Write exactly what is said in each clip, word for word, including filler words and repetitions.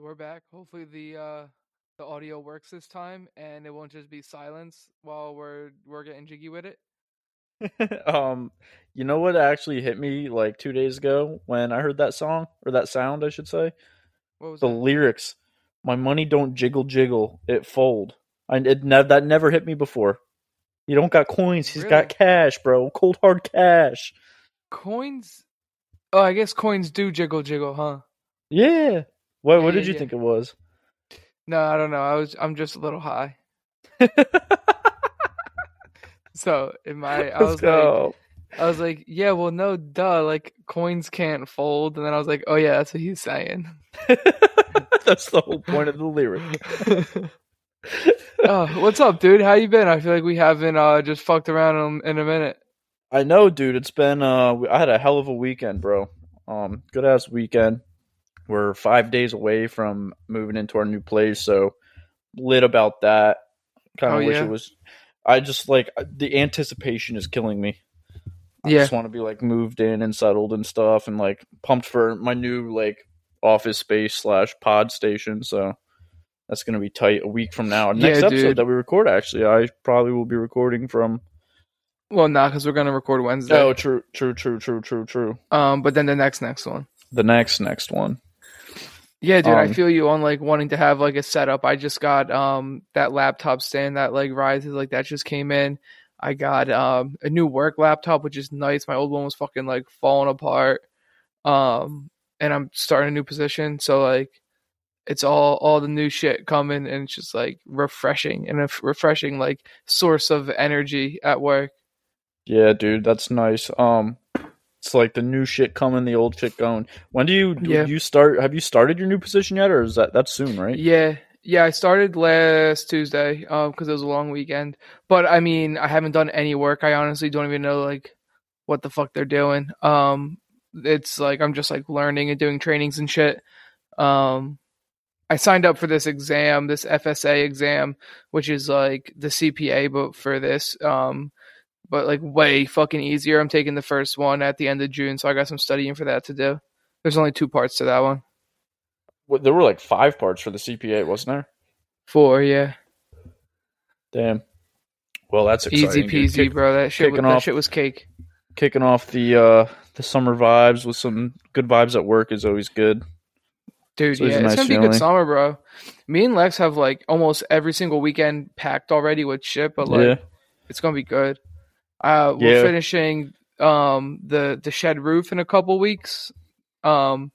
We're back. Hopefully the uh, the audio works this time, and it won't just be silence while we're we're getting jiggy with it. um, you know what actually hit me like two days ago when I heard that song, or that sound, I should say. What was the that? lyrics? My money don't jiggle, jiggle, it fold. I it ne- that never hit me before. You don't got coins. He's really? got cash, bro. Cold hard cash. Coins. Oh, I guess coins do jiggle, jiggle, huh? Yeah. What, what did you yeah. think it was? No, I don't know. I was I'm just a little high. so in my I Let's was go. like I was like, yeah, well no duh, like coins can't fold, and then I was like, oh yeah, that's what he's saying. That's the whole point of the lyric. Oh, what's up, dude? How you been? I feel like we haven't uh, just fucked around in, in a minute. I know, dude. It's been uh I had a hell of a weekend, bro. Um good ass weekend. We're five days away from moving into our new place, so lit about that. Kind of oh, wish yeah? it was. I just like the anticipation is killing me. I yeah. just want to be like moved in and settled and stuff, and like pumped for my new like office space slash pod station. So that's gonna be tight a week from now. Next yeah, episode dude. that we record, actually, I probably will be recording from. Well, nah, because we're gonna record Wednesday. Oh, true, true, true, true, true, true. Um, but then the next next one. The next next one. Yeah, dude, um, I feel you on like wanting to have like a setup. I just got um that laptop stand that like rises, like that just came in. I got um a new work laptop, which is nice. My old one was fucking like falling apart. Um, and I'm starting a new position, so like it's all all the new shit coming, and it's just like refreshing and a f- refreshing like source of energy at work. Yeah, dude, that's nice. Um. It's like the new shit coming, the old shit going. When do you do yeah. you start? Have you started your new position yet, or is that that's soon, right? Yeah, yeah. I started last Tuesday um, because it was a long weekend. But I mean, I haven't done any work. I honestly don't even know like what the fuck they're doing. Um, it's like I'm just like learning and doing trainings and shit. Um, I signed up for this exam, this F S A exam, which is like the C P A, but for this. Um, But, like, way fucking easier. I'm taking the first one at the end of June, so I got some studying for that to do. There's only two parts to that one. Well, there were, like, five parts for the C P A, wasn't there? Four, yeah. Damn. Well, that's exciting. Easy peasy, Kick, bro. That shit, was, off, that shit was cake. Kicking off the uh, the summer vibes with some good vibes at work is always good. Dude, so yeah, it's nice going to be a good summer, bro. Me and Lex have, like, almost every single weekend packed already with shit, but, like, yeah. it's going to be good. Uh, we're yeah. finishing um, the the shed roof in a couple weeks, um,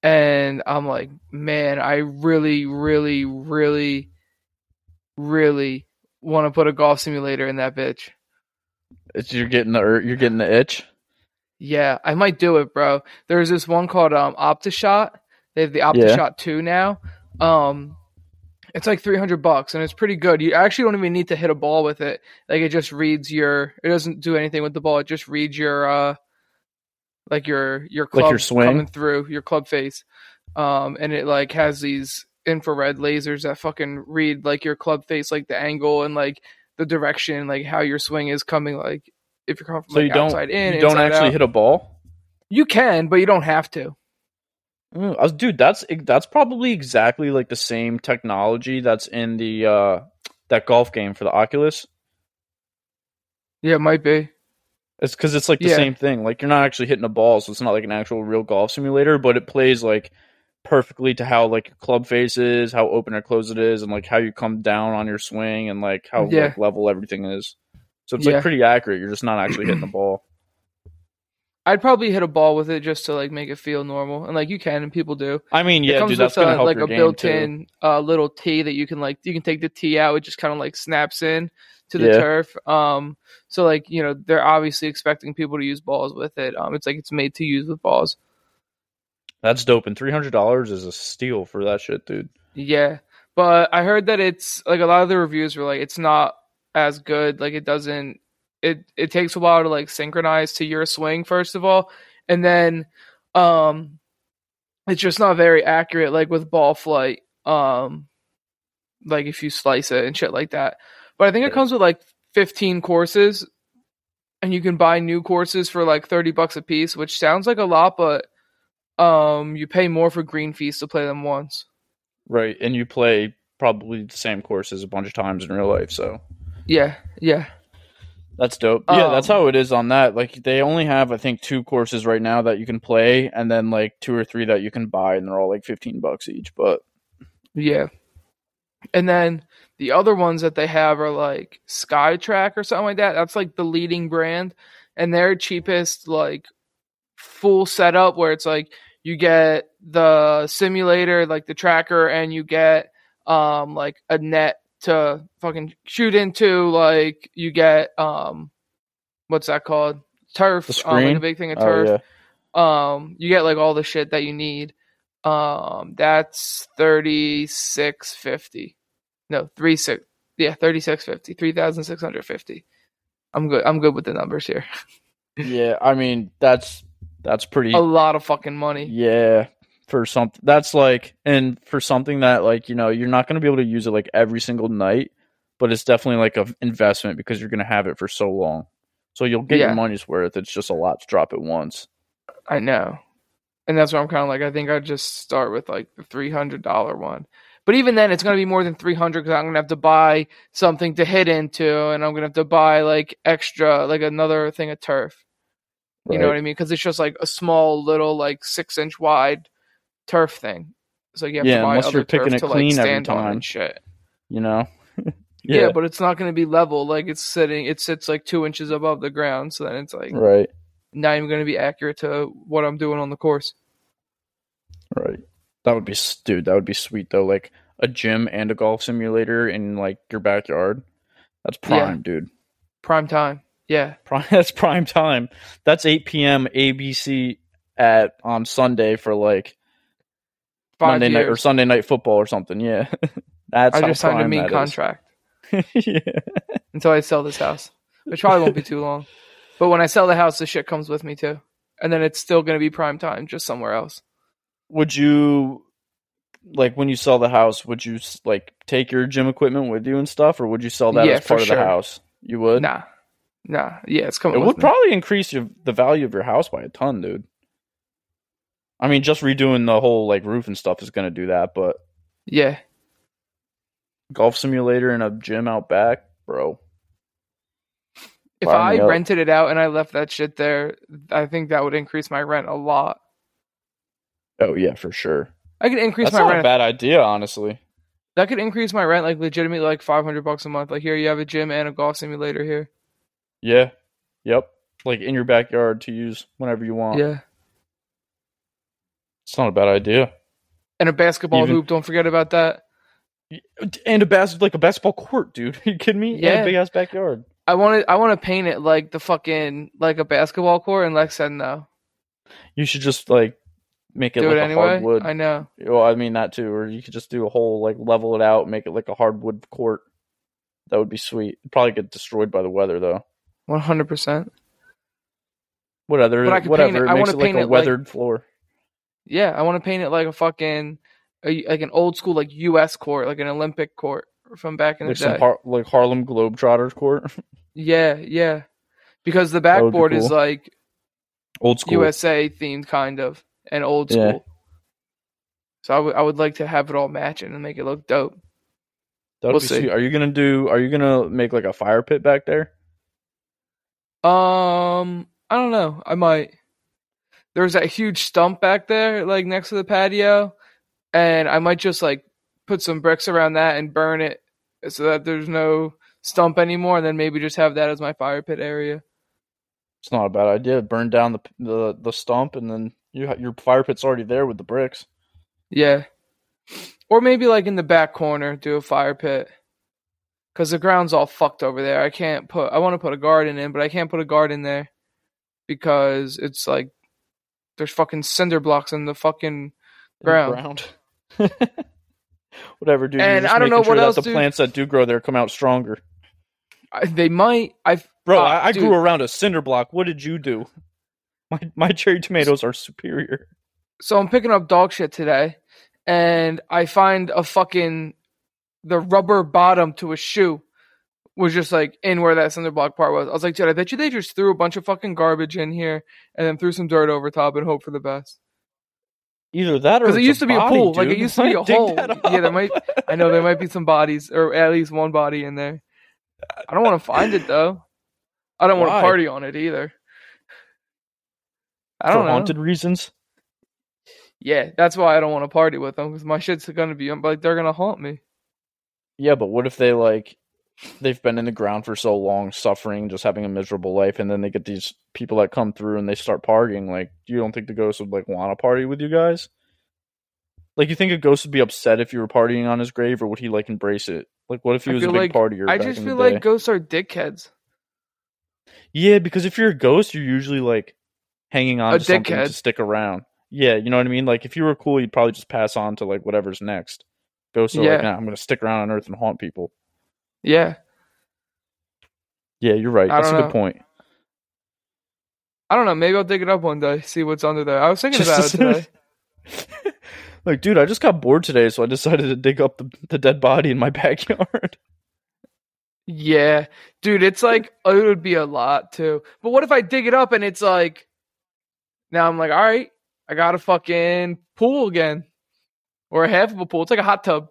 and I'm like, man, I really, really, really, really want to put a golf simulator in that bitch. It's, you're getting the you're getting the itch. Yeah, I might do it, bro. There's this one called um, OptiShot. They have the OptiShot yeah. two now. Um, It's like three hundred bucks, and it's pretty good. You actually don't even need to hit a ball with it. Like, it just reads your – it doesn't do anything with the ball. It just reads your uh, – like, your your club like your swing? coming through, your club face. Um, and it, like, has these infrared lasers that fucking read, like, your club face, like, the angle and, like, the direction, like, how your swing is coming, like, if you're coming from so like, you outside in, you don't actually out. hit a ball? You can, but you don't have to. Dude, that's that's probably exactly like the same technology that's in the uh, that golf game for the Oculus. Yeah, it might be. It's because it's like the yeah. same thing. Like you're not actually hitting a ball, so it's not like an actual real golf simulator. But it plays like perfectly to how like your club face is, how open or closed it is, and like how you come down on your swing, and like how yeah. like, level everything is. So it's yeah. like pretty accurate. You're just not actually hitting the ball. I'd probably hit a ball with it just to like make it feel normal, and like you can, and people do. I mean, yeah, it comes dude, that's with gonna a, help like your a game built-in too. Uh, little tee that you can like you can take the tee out. It just kind of like snaps in to the yeah. turf. Um, so like you know they're obviously expecting people to use balls with it. Um, it's like it's made to use with balls. That's dope, and three hundred dollars is a steal for that shit, dude. Yeah, but I heard that it's like a lot of the reviews were like it's not as good. Like it doesn't. It it takes a while to like synchronize to your swing first of all, and then um, it's just not very accurate like with ball flight, um, like if you slice it and shit like that. But I think it comes with like fifteen courses, and you can buy new courses for like thirty bucks a piece, which sounds like a lot, but Um, you pay more for green fees to play them once. Right, and you play probably the same courses a bunch of times in real life, so. Yeah, yeah. That's dope. Yeah, um, that's how it is on that. Like, they only have, I think, two courses right now that you can play, and then, like, two or three that you can buy, and they're all, like, fifteen bucks each, but. Yeah. And then the other ones that they have are, like, SkyTrack or something like that. That's, like, the leading brand, and their cheapest, like, full setup where it's, like, you get the simulator, like, the tracker, and you get, um, like, a net to fucking shoot into, like, you get, um, what's that called? Turf. The screen? Um, like a big thing of turf. Oh, yeah. Um, you get, like, all the shit that you need. Um, that's thirty-six fifty. No, thirty-six. Yeah, thirty-six fifty. three thousand six hundred fifty. I'm good. I'm good with the numbers here. Yeah, I mean, that's that's pretty. A lot of fucking money. Yeah. For something that's like, and for something that, like, you know, you're not going to be able to use it like every single night, but it's definitely like an investment because you're going to have it for so long. So you'll get yeah. your money's worth. It's just a lot to drop at once. I know. And that's why I'm kind of like, I think I'd just start with like the three hundred dollars one. But even then, it's going to be more than three hundred dollars because I'm going to have to buy something to hit into, and I'm going to have to buy like extra, like another thing of turf. Right. You know what I mean? Because it's just like a small little like six inch wide turf thing, so you have yeah, to buy other turf to like stand on and shit, you know. yeah. yeah, but it's not going to be level. Like it's sitting, it sits like two inches above the ground, so then it's like right. not even going to be accurate to what I'm doing on the course. Right, that would be dude. That would be sweet though. Like a gym and a golf simulator in like your backyard. That's prime, yeah. dude. Prime time. Yeah, prime, that's prime time. That's eight p.m. A B C at on Sunday for like. Five Monday years. Night or Sunday night football or something, yeah. That's I just signed a mean contract. yeah. Until I sell this house, which probably won't be too long. But when I sell the house, the shit comes with me too, and then it's still going to be prime time, just somewhere else. Would you, like, when you sell the house, would you like take your gym equipment with you and stuff, or would you sell that yeah, as part of sure. the house? You would? Nah, nah. Yeah, it's coming. It with would me. Probably increase your, the value of your house by a ton, dude. I mean, just redoing the whole like roof and stuff is going to do that, but yeah, golf simulator and a gym out back, bro. If I rented it out and I left that shit there, I think that would increase my rent a lot. Oh yeah, for sure. I could increase my rent. That's not a bad idea, honestly. That could increase my rent like legitimately like five hundred bucks a month. Like here, you have a gym and a golf simulator here. Yeah. Yep. Like in your backyard to use whenever you want. Yeah. It's not a bad idea. And a basketball Even, hoop. Don't forget about that. And a bas- like a basketball court, dude. Are you kidding me? Yeah. And a big ass backyard. I want to I want to paint it like the fucking, like a basketball court. And Lex said no. You should just like make it do like it a anyway. Hardwood. I know. Well, I mean that too. Or you could just do a whole like level it out, make it like a hardwood court. That would be sweet. It'd probably get destroyed by the weather though. one hundred percent. What other, but I could whatever. Paint it. I it makes it like a weathered like, floor. Yeah, I want to paint it like a fucking, a, like an old school like U S court, like an Olympic court from back in the like day, some Har- like Harlem Globetrotters court. yeah, yeah, because the backboard cool. is like old school U S A themed, kind of, and old school. Yeah. So I would I would like to have it all matching and make it look dope. That'd we'll be see. Sweet. Are you gonna do? Are you gonna make like a fire pit back there? Um, I don't know. I might. There's that huge stump back there, like next to the patio, and I might just like put some bricks around that and burn it so that there's no stump anymore, and then maybe just have that as my fire pit area. It's not a bad idea. Burn down the the, the stump, and then you, your fire pit's already there with the bricks. Yeah. Or maybe like in the back corner, do a fire pit. Because the ground's all fucked over there. I can't put, I want to put a garden in, but I can't put a garden there because it's like, there's fucking cinder blocks in the fucking ground. The ground. Whatever, dude. And I don't know sure what else, that the dude, plants that do grow there come out stronger. I, they might. I've, Bro, uh, I, I grew around a cinder block. What did you do? My my cherry tomatoes are superior. So I'm picking up dog shit today, and I find a fucking... The rubber bottom to a shoe was just like in where that cinder block part was. I was like, dude, I bet you they just threw a bunch of fucking garbage in here and then threw some dirt over top and hope for the best. Either that, or because it used to be a pool, like it used to be a hole. Yeah, there might. I know there might be some bodies, or at least one body in there. I don't want to find it though. I don't want to party on it either. I don't know. For haunted reasons. Yeah, that's why I don't want to party with them, because my shit's gonna be like they're gonna haunt me. Yeah, but what if they like they've been in the ground for so long, suffering, just having a miserable life, and then they get these people that come through and they start partying? Like, you don't think the ghost would like want to party with you guys? Like, you think a ghost would be upset if you were partying on his grave, or would he like embrace it? Like, what if he was a big like, partier? I just feel like ghosts are dickheads. Yeah, because if you're a ghost, you're usually like hanging on a to dickhead. something to stick around. Yeah, you know what I mean? Like, if you were cool, you'd probably just pass on to, like, whatever's next. Ghosts are yeah. like, nah, I'm going to stick around on Earth and haunt people. Yeah. Yeah, you're right. I That's a know. good point. I don't know. Maybe I'll dig it up one day, see what's under there. I was thinking just about it today. Like, dude, I just got bored today, so I decided to dig up the, the dead body in my backyard. Yeah. Dude, it's like, it would be a lot, too. But what if I dig it up and it's like, now I'm like, all right. I got a fucking pool again, or a half of a pool. It's like a hot tub,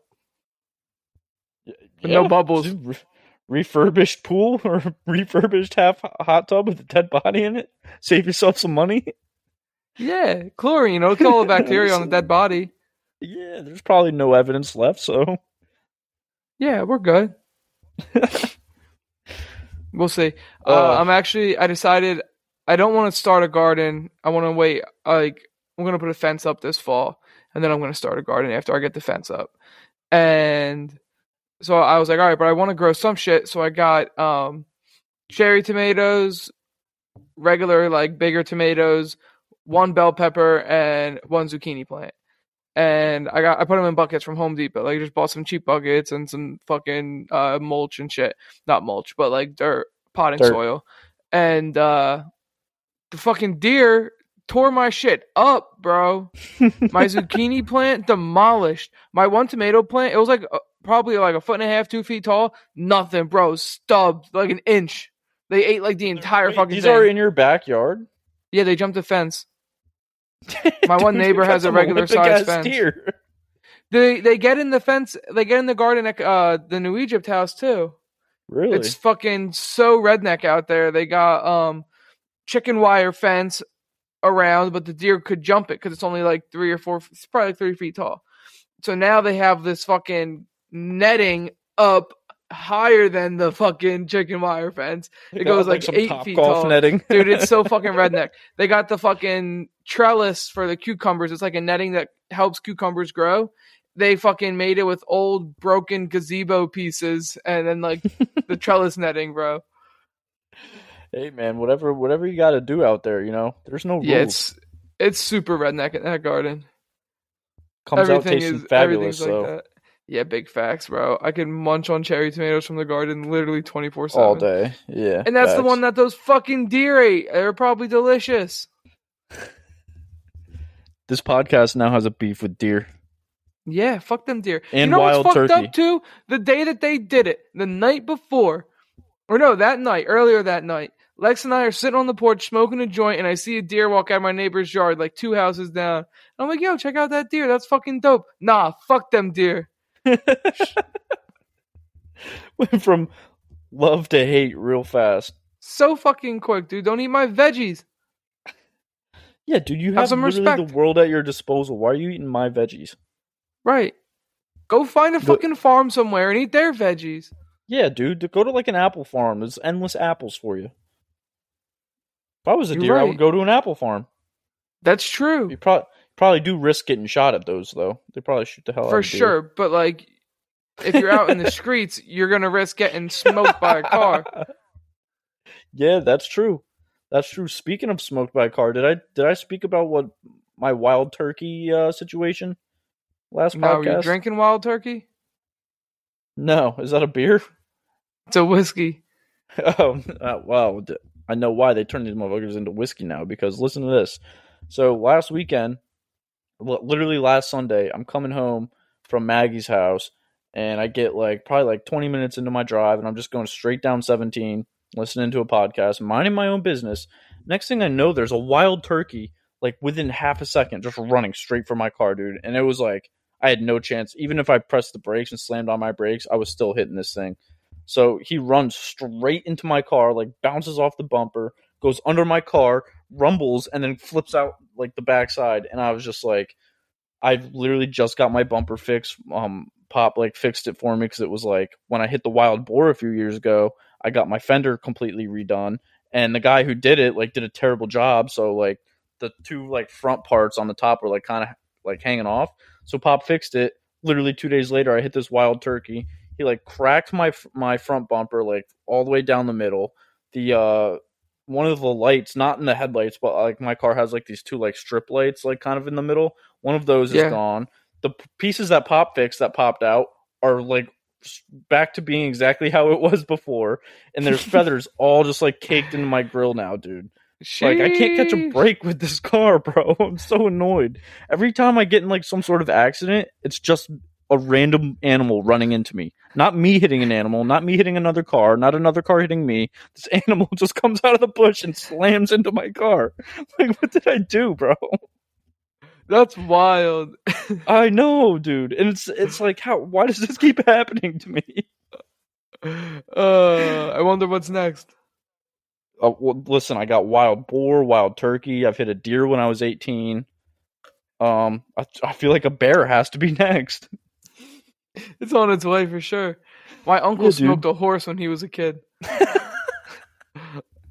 yeah, no bubbles. Re- refurbished pool or refurbished half hot tub with a dead body in it. Save yourself some money. Yeah, chlorine. You know, kill all the bacteria on the dead body. Yeah, there's probably no evidence left, so yeah, we're good. We'll see. Uh, uh, I'm actually. I decided I don't want to start a garden. I want to wait. Like. I'm going to put a fence up this fall, and then I'm going to start a garden after I get the fence up. And so I was like, all right, but I want to grow some shit. So I got um, cherry tomatoes, regular, like bigger tomatoes, one bell pepper, and one zucchini plant. And I got, I put them in buckets from Home Depot. Like, I just bought some cheap buckets and some fucking uh, mulch and shit. Not mulch, but like dirt, pot and dirt. soil. And uh, the fucking deer tore my shit up, bro. My zucchini plant demolished. My one tomato plant, it was like uh, probably like a foot and a half, two feet tall. Nothing, bro. Stubbed like an inch. They ate like the entire Wait, fucking these thing. These are in your backyard? Yeah, they jumped the fence. My Dude, one neighbor has a regular size fence. Deer. They they get in the fence. They get in the garden at uh, the New Egypt house too. Really? It's fucking so redneck out there. They got um chicken wire fence around, but the deer could jump it because it's only like three or four, it's probably like three feet tall. So now they have this fucking netting up higher than the fucking chicken wire fence. It goes like, like eight feet tall. Netting. Dude, it's so fucking redneck. They got the fucking trellis for the cucumbers. It's like a netting that helps cucumbers grow. They fucking made it with old broken gazebo pieces and then like the trellis netting, bro. Hey man, whatever, whatever you got to do out there, you know, there's no rules. Yeah, it's it's super redneck in that garden. Comes everything out tasting is, fabulous. So. Like that. Yeah, big facts, bro. I could munch on cherry tomatoes from the garden literally twenty four seven all day. Yeah, and that's facts. The one that those fucking deer ate. They're probably delicious. This podcast now has a beef with deer. Yeah, fuck them deer. And you know wild what's fucked turkey. Up too? The day that they did it, the night before. Or no, that night, earlier that night, Lex and I are sitting on the porch smoking a joint, and I see a deer walk out of my neighbor's yard, like two houses down. And I'm like, yo, check out that deer. That's fucking dope. Nah, fuck them deer. Went from love to hate real fast. So fucking quick, dude. Don't eat my veggies. Yeah, dude, you have, have some literally respect. The world at your disposal. Why are you eating my veggies? Right. Go find a fucking but- farm somewhere and eat their veggies. Yeah, dude, go to like an apple farm. There's endless apples for you. If I was a You're deer, right. I would go to an apple farm. That's true. You pro- probably do risk getting shot at those, though. They probably shoot the hell for out of you. For sure, deer. But like, if you're out in the streets, you're going to risk getting smoked by a car. Yeah, that's true. That's true. Speaking of smoked by a car, did I did I speak about what my wild turkey uh, situation last no, podcast? Were you drinking wild turkey? No. Is that a beer? It's a whiskey. Oh, uh, wow. I know why they turned these motherfuckers into whiskey now, because listen to this. So last weekend, literally last Sunday, I'm coming home from Maggie's house, and I get like probably like twenty minutes into my drive, and I'm just going straight down seventeen, listening to a podcast, minding my own business. Next thing I know, there's a wild turkey like within half a second, just running straight for my car, dude. And it was like, I had no chance. Even if I pressed the brakes and slammed on my brakes, I was still hitting this thing. So he runs straight into my car, like bounces off the bumper, goes under my car, rumbles, and then flips out like the backside. And I was just like, I literally just got my bumper fixed. Um, Pop like fixed it for me because it was like when I hit the wild boar a few years ago, I got my fender completely redone. And the guy who did it like did a terrible job. So like the two like front parts on the top were like kind of like hanging off. So Pop fixed it. Literally two days later, I hit this wild turkey. He like cracked my my front bumper like all the way down the middle. The uh one of the lights, not in the headlights, but like my car has like these two like strip lights like kind of in the middle. One of those yeah. is gone. The p- pieces that Pop fixed that popped out are like back to being exactly how it was before, and there's feathers all just like caked into my grill now, dude. Sheesh. Like I can't catch a break with this car, bro. I'm so annoyed. Every time I get in like some sort of accident, it's just a random animal running into me. Not me hitting an animal, not me hitting another car, not another car hitting me. This animal just comes out of the bush and slams into my car. Like, what did I do, bro? That's wild. I know, dude. And it's it's like, how? Why does this keep happening to me? Uh, I wonder what's next. Uh, well, listen, I got wild boar, wild turkey. I've hit a deer when I was eighteen. Um, I, I feel like a bear has to be next. It's on its way for sure. My uncle yeah, smoked dude. a horse when he was a kid.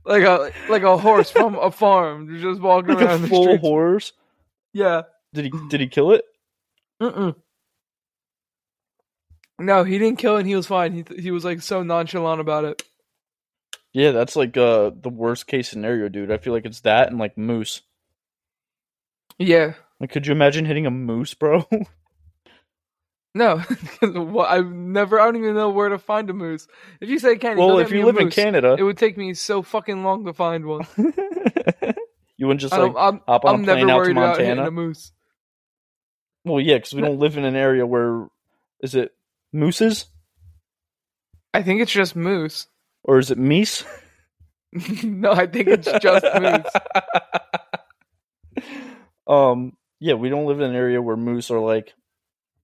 Like a like a horse from a farm. You're just walking like around a the full streets. Horse. Yeah. Did he did he kill it? Mm-mm. No, he didn't kill it. And he was fine. He th- he was like so nonchalant about it. Yeah, that's like uh the worst case scenario, dude. I feel like it's that and like moose. Yeah. Like, could you imagine hitting a moose, bro? No, I've never. I don't even know where to find a moose. If you say Canada, well, if you live moose, in Canada, it would take me so fucking long to find one. You wouldn't just like I'm, hop on I'm a plane out to Montana. A moose. Well, yeah, because we no. don't live in an area where is it mooses? I think it's just moose. Or is it meese? No, I think it's just moose. Um. Yeah, we don't live in an area where moose are like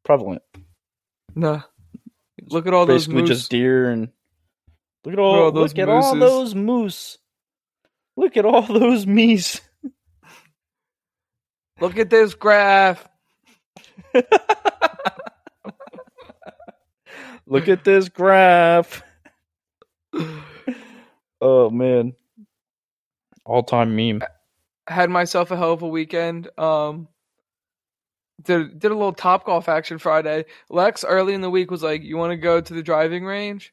prevalent. Nah. Look at all Basically those moose. Basically just deer and... Look at all, look at all those moose. Look at mooses. all those moose. Look at all those meese. Look at this graph. Look at this graph. Oh, man. All-time meme. I had myself a hell of a weekend. Um... Did, did a little Topgolf action Friday. Lex early in the week was like, you want to go to the driving range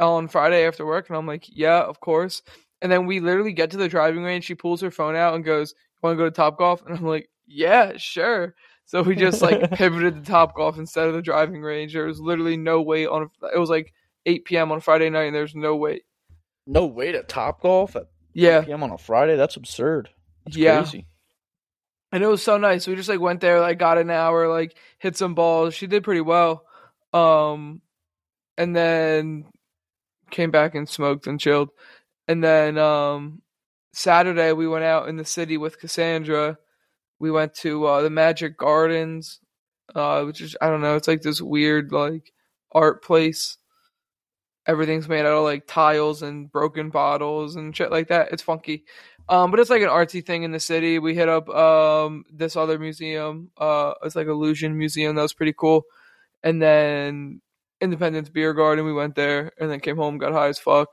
on Friday after work? And I'm like, yeah, of course. And then we literally get to the driving range. She pulls her phone out and goes, you want to go to Topgolf? And I'm like, yeah, sure. So we just like pivoted to Topgolf instead of the driving range. There was literally no wait on – it was like eight p.m. on Friday night and there's no wait. No wait at Topgolf at yeah. eight p.m. on a Friday? That's absurd. That's yeah. crazy. And it was so nice. We just like went there, like got an hour, like hit some balls. She did pretty well. Um, and then came back and smoked and chilled. And then um, Saturday we went out in the city with Cassandra. We went to uh, the Magic Gardens, uh, which is, I don't know, it's like this weird like art place. Everything's made out of like tiles and broken bottles and shit like that. It's funky. Um, but it's like an artsy thing in the city. We hit up um, this other museum. Uh, it's like Illusion Museum. That was pretty cool. And then Independence Beer Garden. We went there and then came home, got high as fuck,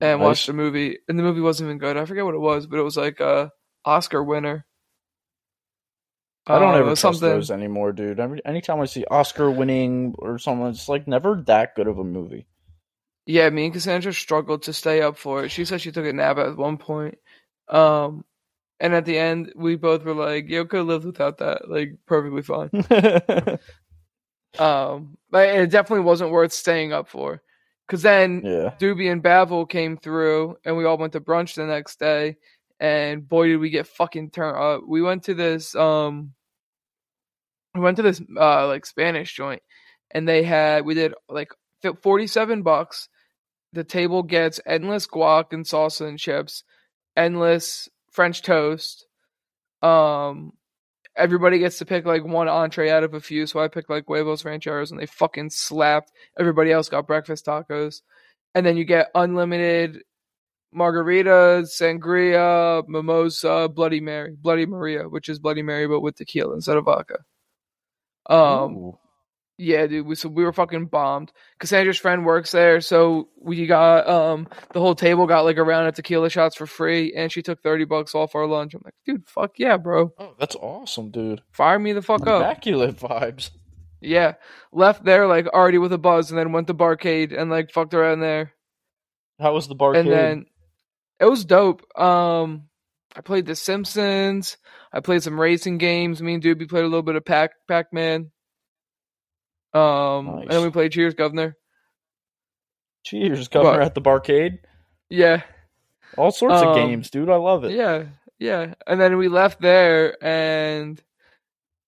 and nice. watched a movie. And the movie wasn't even good. I forget what it was, but it was like a Oscar winner. I don't uh, ever trust something. those anymore, dude. Every, anytime I see Oscar winning or something, it's like never that good of a movie. Yeah, me and Cassandra struggled to stay up for it. She said she took a nap at one point. Um, and at the end, we both were like, yo, could have lived without that. Like, perfectly fine. um, but it definitely wasn't worth staying up for. Because then yeah. Doobie and Babel came through, and we all went to brunch the next day. And boy, did we get fucking turned up. We went to this, um, we went to this, uh, like, Spanish joint. And they had, we did, like, forty-seven bucks. The table gets endless guac and salsa and chips, endless French toast, Um, everybody gets to pick like one entree out of a few, so I picked like huevos rancheros, and they fucking slapped. Everybody else got breakfast tacos, and then you get unlimited margarita, sangria, mimosa, Bloody Mary, Bloody Maria, which is Bloody Mary but with tequila instead of vodka. Um, Ooh. Yeah, dude, we, so we were fucking bombed. Cassandra's friend works there, so we got um the whole table got like a round of tequila shots for free, and she took thirty bucks off our lunch. I'm like, dude, fuck yeah, bro. Oh, that's awesome, dude. Fire me the fuck up. Immaculate vibes. Yeah, left there like already with a buzz, and then went to Barcade and like fucked around there. How was the Barcade? And then it was dope. Um, I played The Simpsons. I played some racing games. Me and Doobie played a little bit of Pac Pac Man. Um, nice. And then we played Cheers, Governor. Cheers, Governor but, at the Barcade. Yeah, all sorts um, of games, dude. I love it. Yeah, yeah. And then we left there, and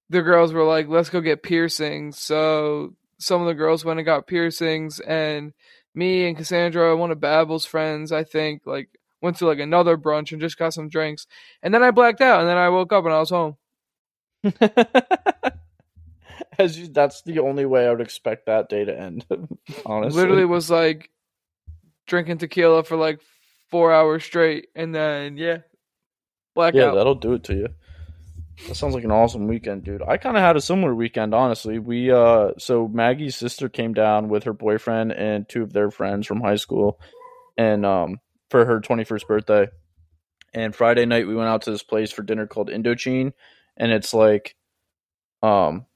the girls were like, "Let's go get piercings." So some of the girls went and got piercings, and me and Cassandra, one of Babel's friends, I think, like. Went to like another brunch and just got some drinks, and then I blacked out, and then I woke up and I was home. As you, that's the only way I would expect that day to end. Honestly, literally was like drinking tequila for like four hours straight, and then yeah, blackout. Yeah, that'll do it to you. That sounds like an awesome weekend, dude. I kind of had a similar weekend, honestly. We uh, so Maggie's sister came down with her boyfriend and two of their friends from high school, and um. for her twenty-first birthday. And Friday night we went out to this place for dinner called Indochine, and it's like um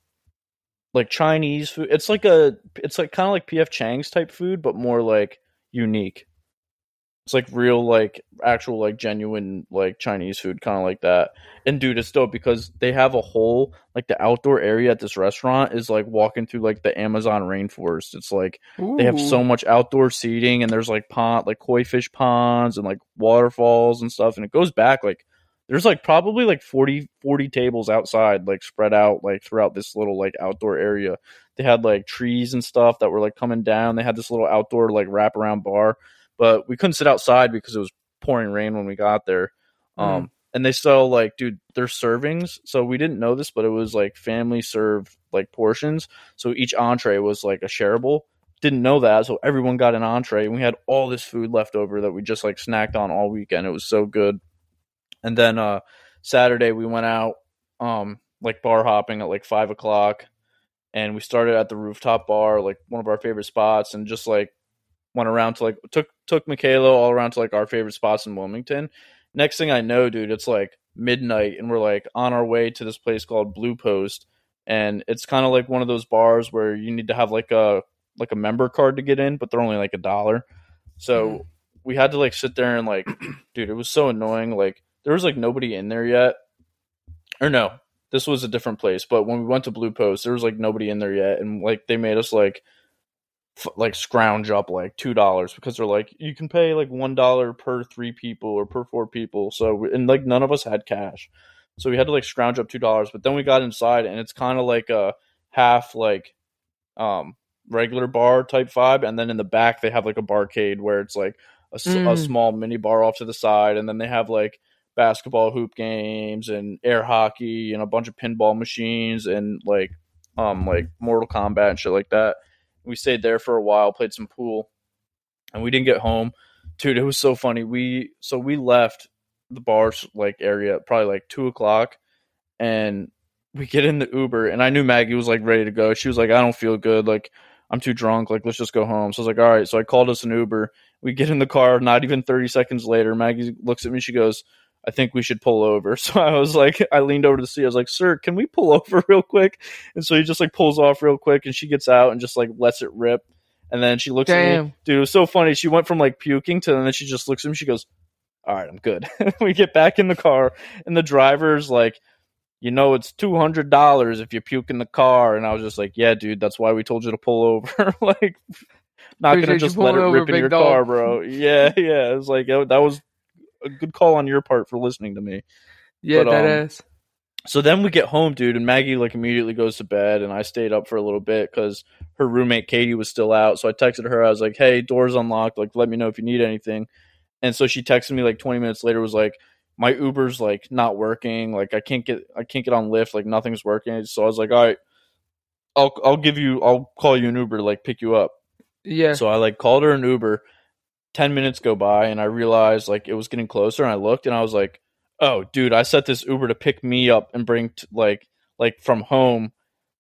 like Chinese food. It's like a it's like kind of like P F Chang's type food, but more like unique. It's like real like actual like genuine like Chinese food, kind of like that. And dude, it's dope because they have a whole like the outdoor area at this restaurant is like walking through like the Amazon rainforest. It's like Ooh. They have so much outdoor seating, and there's like pond like koi fish ponds and like waterfalls and stuff. And it goes back like there's like probably like forty tables outside like spread out like throughout this little like outdoor area. They had like trees and stuff that were like coming down. They had this little outdoor like wraparound bar. But we couldn't sit outside because it was pouring rain when we got there. Um, mm. And they sell, like, dude, their servings. So we didn't know this, but it was, like, family-served, like, portions. So each entree was, like, a shareable. Didn't know that, so everyone got an entree. And we had all this food left over that we just, like, snacked on all weekend. It was so good. And then uh, Saturday we went out, um, like, bar hopping at, like, five o'clock. And we started at the rooftop bar, like, one of our favorite spots. And just, like, went around to, like, took took Michaela all around to, like, our favorite spots in Wilmington. Next thing I know, dude, it's, like, midnight, and we're, like, on our way to this place called Blue Post, and it's kind of like one of those bars where you need to have, like, a like a member card to get in, but they're only, like, a dollar. So mm-hmm. we had to, like, sit there and, like, dude, it was so annoying. Like, there was, like, nobody in there yet. Or no, this was a different place, but when we went to Blue Post, there was, like, nobody in there yet, and, like, they made us, like, like scrounge up like two dollars, because they're like, you can pay like one dollar per three people or per four people. So, and like none of us had cash, so we had to like scrounge up two dollars. But then we got inside, and it's kind of like a half like um regular bar type vibe, and then in the back they have like a barcade where it's like a, mm. a small mini bar off to the side, and then they have like basketball hoop games and air hockey and a bunch of pinball machines and like um like Mortal Kombat and shit like that. We stayed there for a while, played some pool, and we didn't get home. Dude, it was so funny. We so we left the bar like area probably like two o'clock, and we get in the Uber, and I knew Maggie was like ready to go. She was like, I don't feel good, like I'm too drunk, like let's just go home. So I was like, all right. So I called us an Uber. We get in the car. Not even thirty seconds later, Maggie looks at me. She goes, I think we should pull over. So I was like, I leaned over to see, I was like, sir, can we pull over real quick? And so he just like pulls off real quick, and she gets out and just like lets it rip. And then she looks Damn. At me. Dude, it was so funny. She went from like puking to, and then she just looks at me. She goes, all right, I'm good. We get back in the car, and the driver's like, you know, it's two hundred dollars if you puke in the car. And I was just like, yeah, dude, that's why we told you to pull over. Like, not going to just let it rip in your dog. Car, bro. Yeah. Yeah. It was like, that was a good call on your part for listening to me. Yeah, but, um, that is. So then we get home, dude, and Maggie like immediately goes to bed, and I stayed up for a little bit because her roommate Katie was still out. So I texted her. I was like, "Hey, door's unlocked. Like, let me know if you need anything." And so she texted me like twenty minutes later. Was like, my Uber's like not working. Like I can't get, I can't get on Lyft. Like nothing's working. So I was like, all right, I'll, I'll give you, I'll call you an Uber, like pick you up. Yeah. So I like called her an Uber. Ten minutes go by and I realized like it was getting closer, and I looked and I was like, oh dude, I set this Uber to pick me up and bring t- like, like from home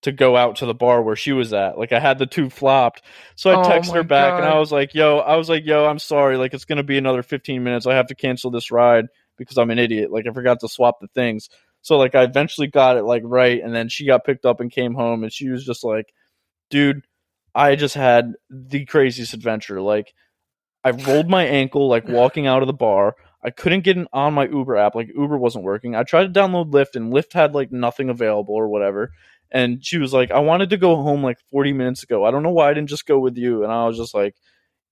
to go out to the bar where she was at. Like I had the two flopped. So I texted oh her back God. and I was like, yo, I was like, yo, I'm sorry. Like it's going to be another fifteen minutes. I have to cancel this ride because I'm an idiot. Like I forgot to swap the things. So like I eventually got it like right. And then she got picked up and came home, and she was just like, dude, I just had the craziest adventure. Like I rolled my ankle, like walking out of the bar. I couldn't get on my Uber app. Like Uber wasn't working. I tried to download Lyft, and Lyft had like nothing available or whatever. And she was like, I wanted to go home like forty minutes ago. I don't know why I didn't just go with you. And I was just like,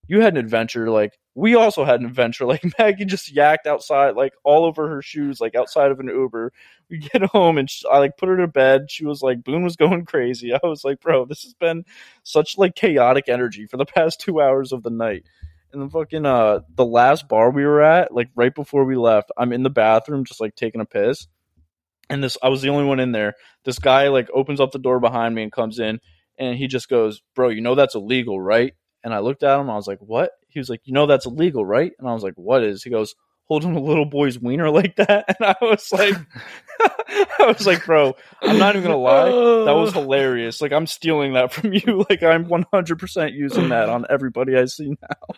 you had an adventure. Like, we also had an adventure. Like, Maggie just yacked outside, like, all over her shoes, like, outside of an Uber. We get home, and she, I, like, put her to bed. She was like, Boone was going crazy. I was like, bro, this has been such, like, chaotic energy for the past two hours of the night. And the fucking, uh, the last bar we were at, like, right before we left, I'm in the bathroom just, like, taking a piss. And this, I was the only one in there. This guy, like, opens up the door behind me and comes in, and he just goes, bro, you know that's illegal, right? And I looked at him, and I was like, what? He was like, you know that's illegal, right? And I was like, what is? He goes, holding a little boy's wiener like that. And I was like, I was like, bro, I'm not even going to lie. That was hilarious. Like, I'm stealing that from you. Like, I'm one hundred percent using that on everybody I see now.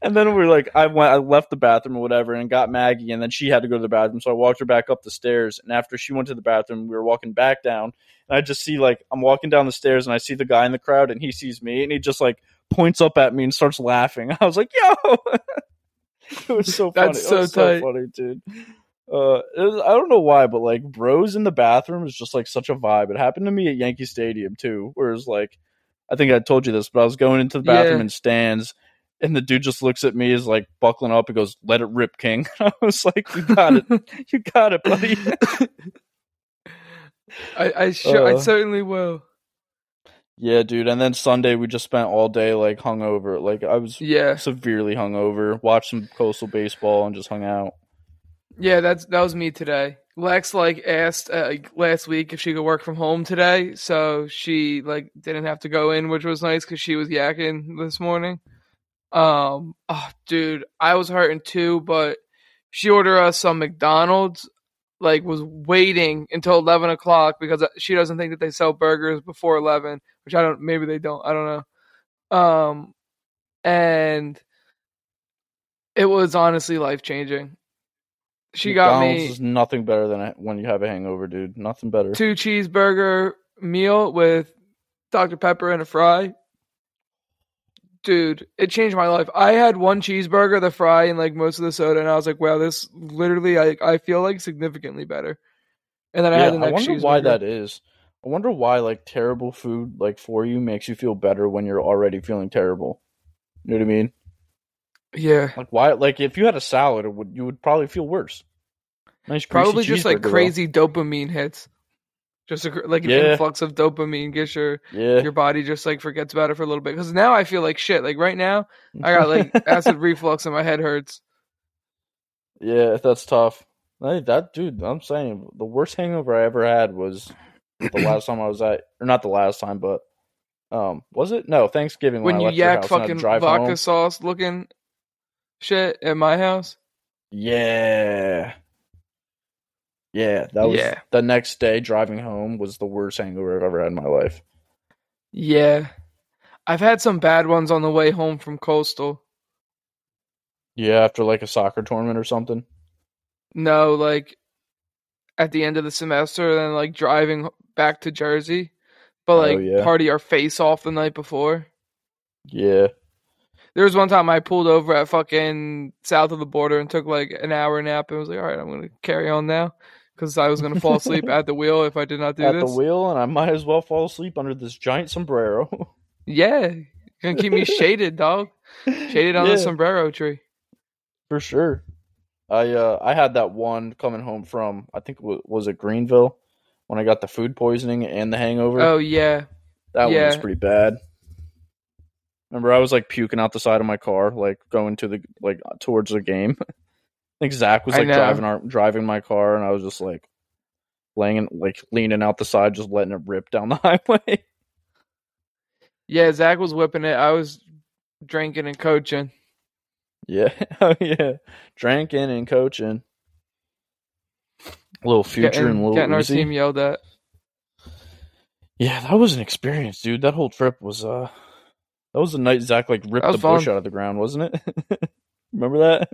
And then we were like, I went, I left the bathroom or whatever and got Maggie, and then she had to go to the bathroom. So I walked her back up the stairs. And after she went to the bathroom, we were walking back down. And I just see, like, I'm walking down the stairs, and I see the guy in the crowd, and he sees me, and he just, like, points up at me and starts laughing. I was like, yo, it was so funny. That's so, it was so funny, dude. Uh, it was, I don't know why, but, like, bros in the bathroom is just, like, such a vibe. It happened to me at Yankee Stadium, too, where it was, like, I think I told you this, but I was going into the bathroom yeah. and stands. And the dude just looks at me, is like buckling up, and goes, "Let it rip, King." I was like, "You got it, you got it, buddy." I I, sh- uh, I certainly will. Yeah, dude. And then Sunday we just spent all day like hungover. Like I was yeah. severely hungover. Watched some Coastal baseball and just hung out. Yeah, that's that was me today. Lex like asked uh, last week if she could work from home today, so she like didn't have to go in, which was nice because she was yakking this morning. Um, oh, dude, I was hurting too, but she ordered us some McDonald's, like was waiting until eleven o'clock because she doesn't think that they sell burgers before eleven, which I don't, maybe they don't, I don't know. Um, and it was honestly life-changing. She McDonald's got me is nothing better than when you have a hangover, dude. Nothing better. Two cheeseburger meal with Doctor Pepper and a fry. Dude, it changed my life. I had one cheeseburger, the fry, and like most of the soda, and I was like, "Wow, this literally, I I feel like significantly better." And then yeah, I had the next. I wonder cheeseburger. Why that is. I wonder why like terrible food like for you makes you feel better when you're already feeling terrible. You know what I mean? Yeah. Like why? Like if you had a salad, it would you would probably feel worse. Nice, probably just like crazy though. Dopamine hits. Just a, like an yeah. influx of dopamine gets your yeah. your body just like forgets about it for a little bit. Because now I feel like shit. Like right now, I got like acid reflux and my head hurts. Yeah, that's tough. Like, that dude, I'm saying the worst hangover I ever had was the last time I was at, or not the last time, but um, was it? No, Thanksgiving when, when you I yak fucking vodka home. Sauce looking shit at my house. Yeah. Yeah, that was yeah. the next day driving home was the worst hangover I've ever had in my life. Yeah. I've had some bad ones on the way home from Coastal. Yeah, after like a soccer tournament or something? No, like at the end of the semester and then like driving back to Jersey. But like oh, yeah. party our face off the night before. Yeah. There was one time I pulled over at fucking south of the border and took like an hour nap and was like, all right, I'm going to carry on now. Because I was going to fall asleep at the wheel if I did not do at this. At the wheel, and I might as well fall asleep under this giant sombrero. Yeah. Going to keep me shaded, dog. Shaded on yeah. the sombrero tree. For sure. I uh, I had that one coming home from, I think, it was it Greenville? When I got the food poisoning and the hangover. Oh, yeah. That yeah. one was pretty bad. Remember, I was, like, puking out the side of my car, like, going to the, like, towards the game. I think Zach was like driving our, driving my car, and I was just like laying in, like leaning out the side, just letting it rip down the highway. Yeah, Zach was whipping it. I was drinking and coaching. Yeah, oh yeah, drinking and coaching. A little Future getting, and a little getting Uzi. Our team yelled at. Yeah, that was an experience, dude. That whole trip was uh, that was the night Zach like ripped the fun. bush out of the ground, wasn't it? Remember that?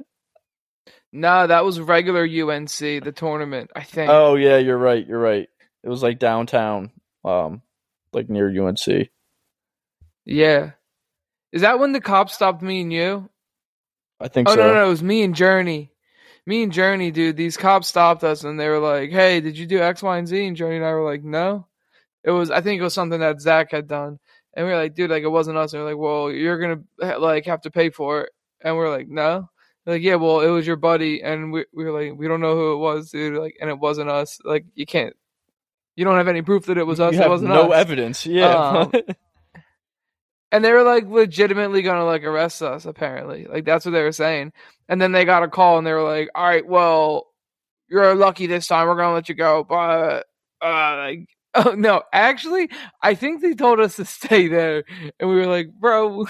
No, that was regular U N C, the tournament, I think. Oh, yeah, you're right. You're right. It was like downtown, um, like near U N C. Yeah. Is that when the cops stopped me and you? I think oh, so. Oh, no, no, it was me and Journey. Me and Journey, dude, these cops stopped us, and they were like, hey, did you do X, Y, and Z? And Journey and I were like, no. It was, I think it was something that Zach had done. And we were like, dude, like, it wasn't us. And we were like, well, you're going to, like, have to pay for it. And we were like, no. Like, yeah, well, it was your buddy, and we, we were like, we don't know who it was, dude, like, and it wasn't us. Like, you can't, you don't have any proof that it was us, you it have wasn't no us. No evidence, yeah. Um, and they were, like, legitimately gonna, like, arrest us, apparently. Like, that's what they were saying. And then they got a call, and they were like, all right, well, you're lucky this time, we're gonna let you go, but, uh, like, oh, no, actually, I think they told us to stay there, and we were like, bro,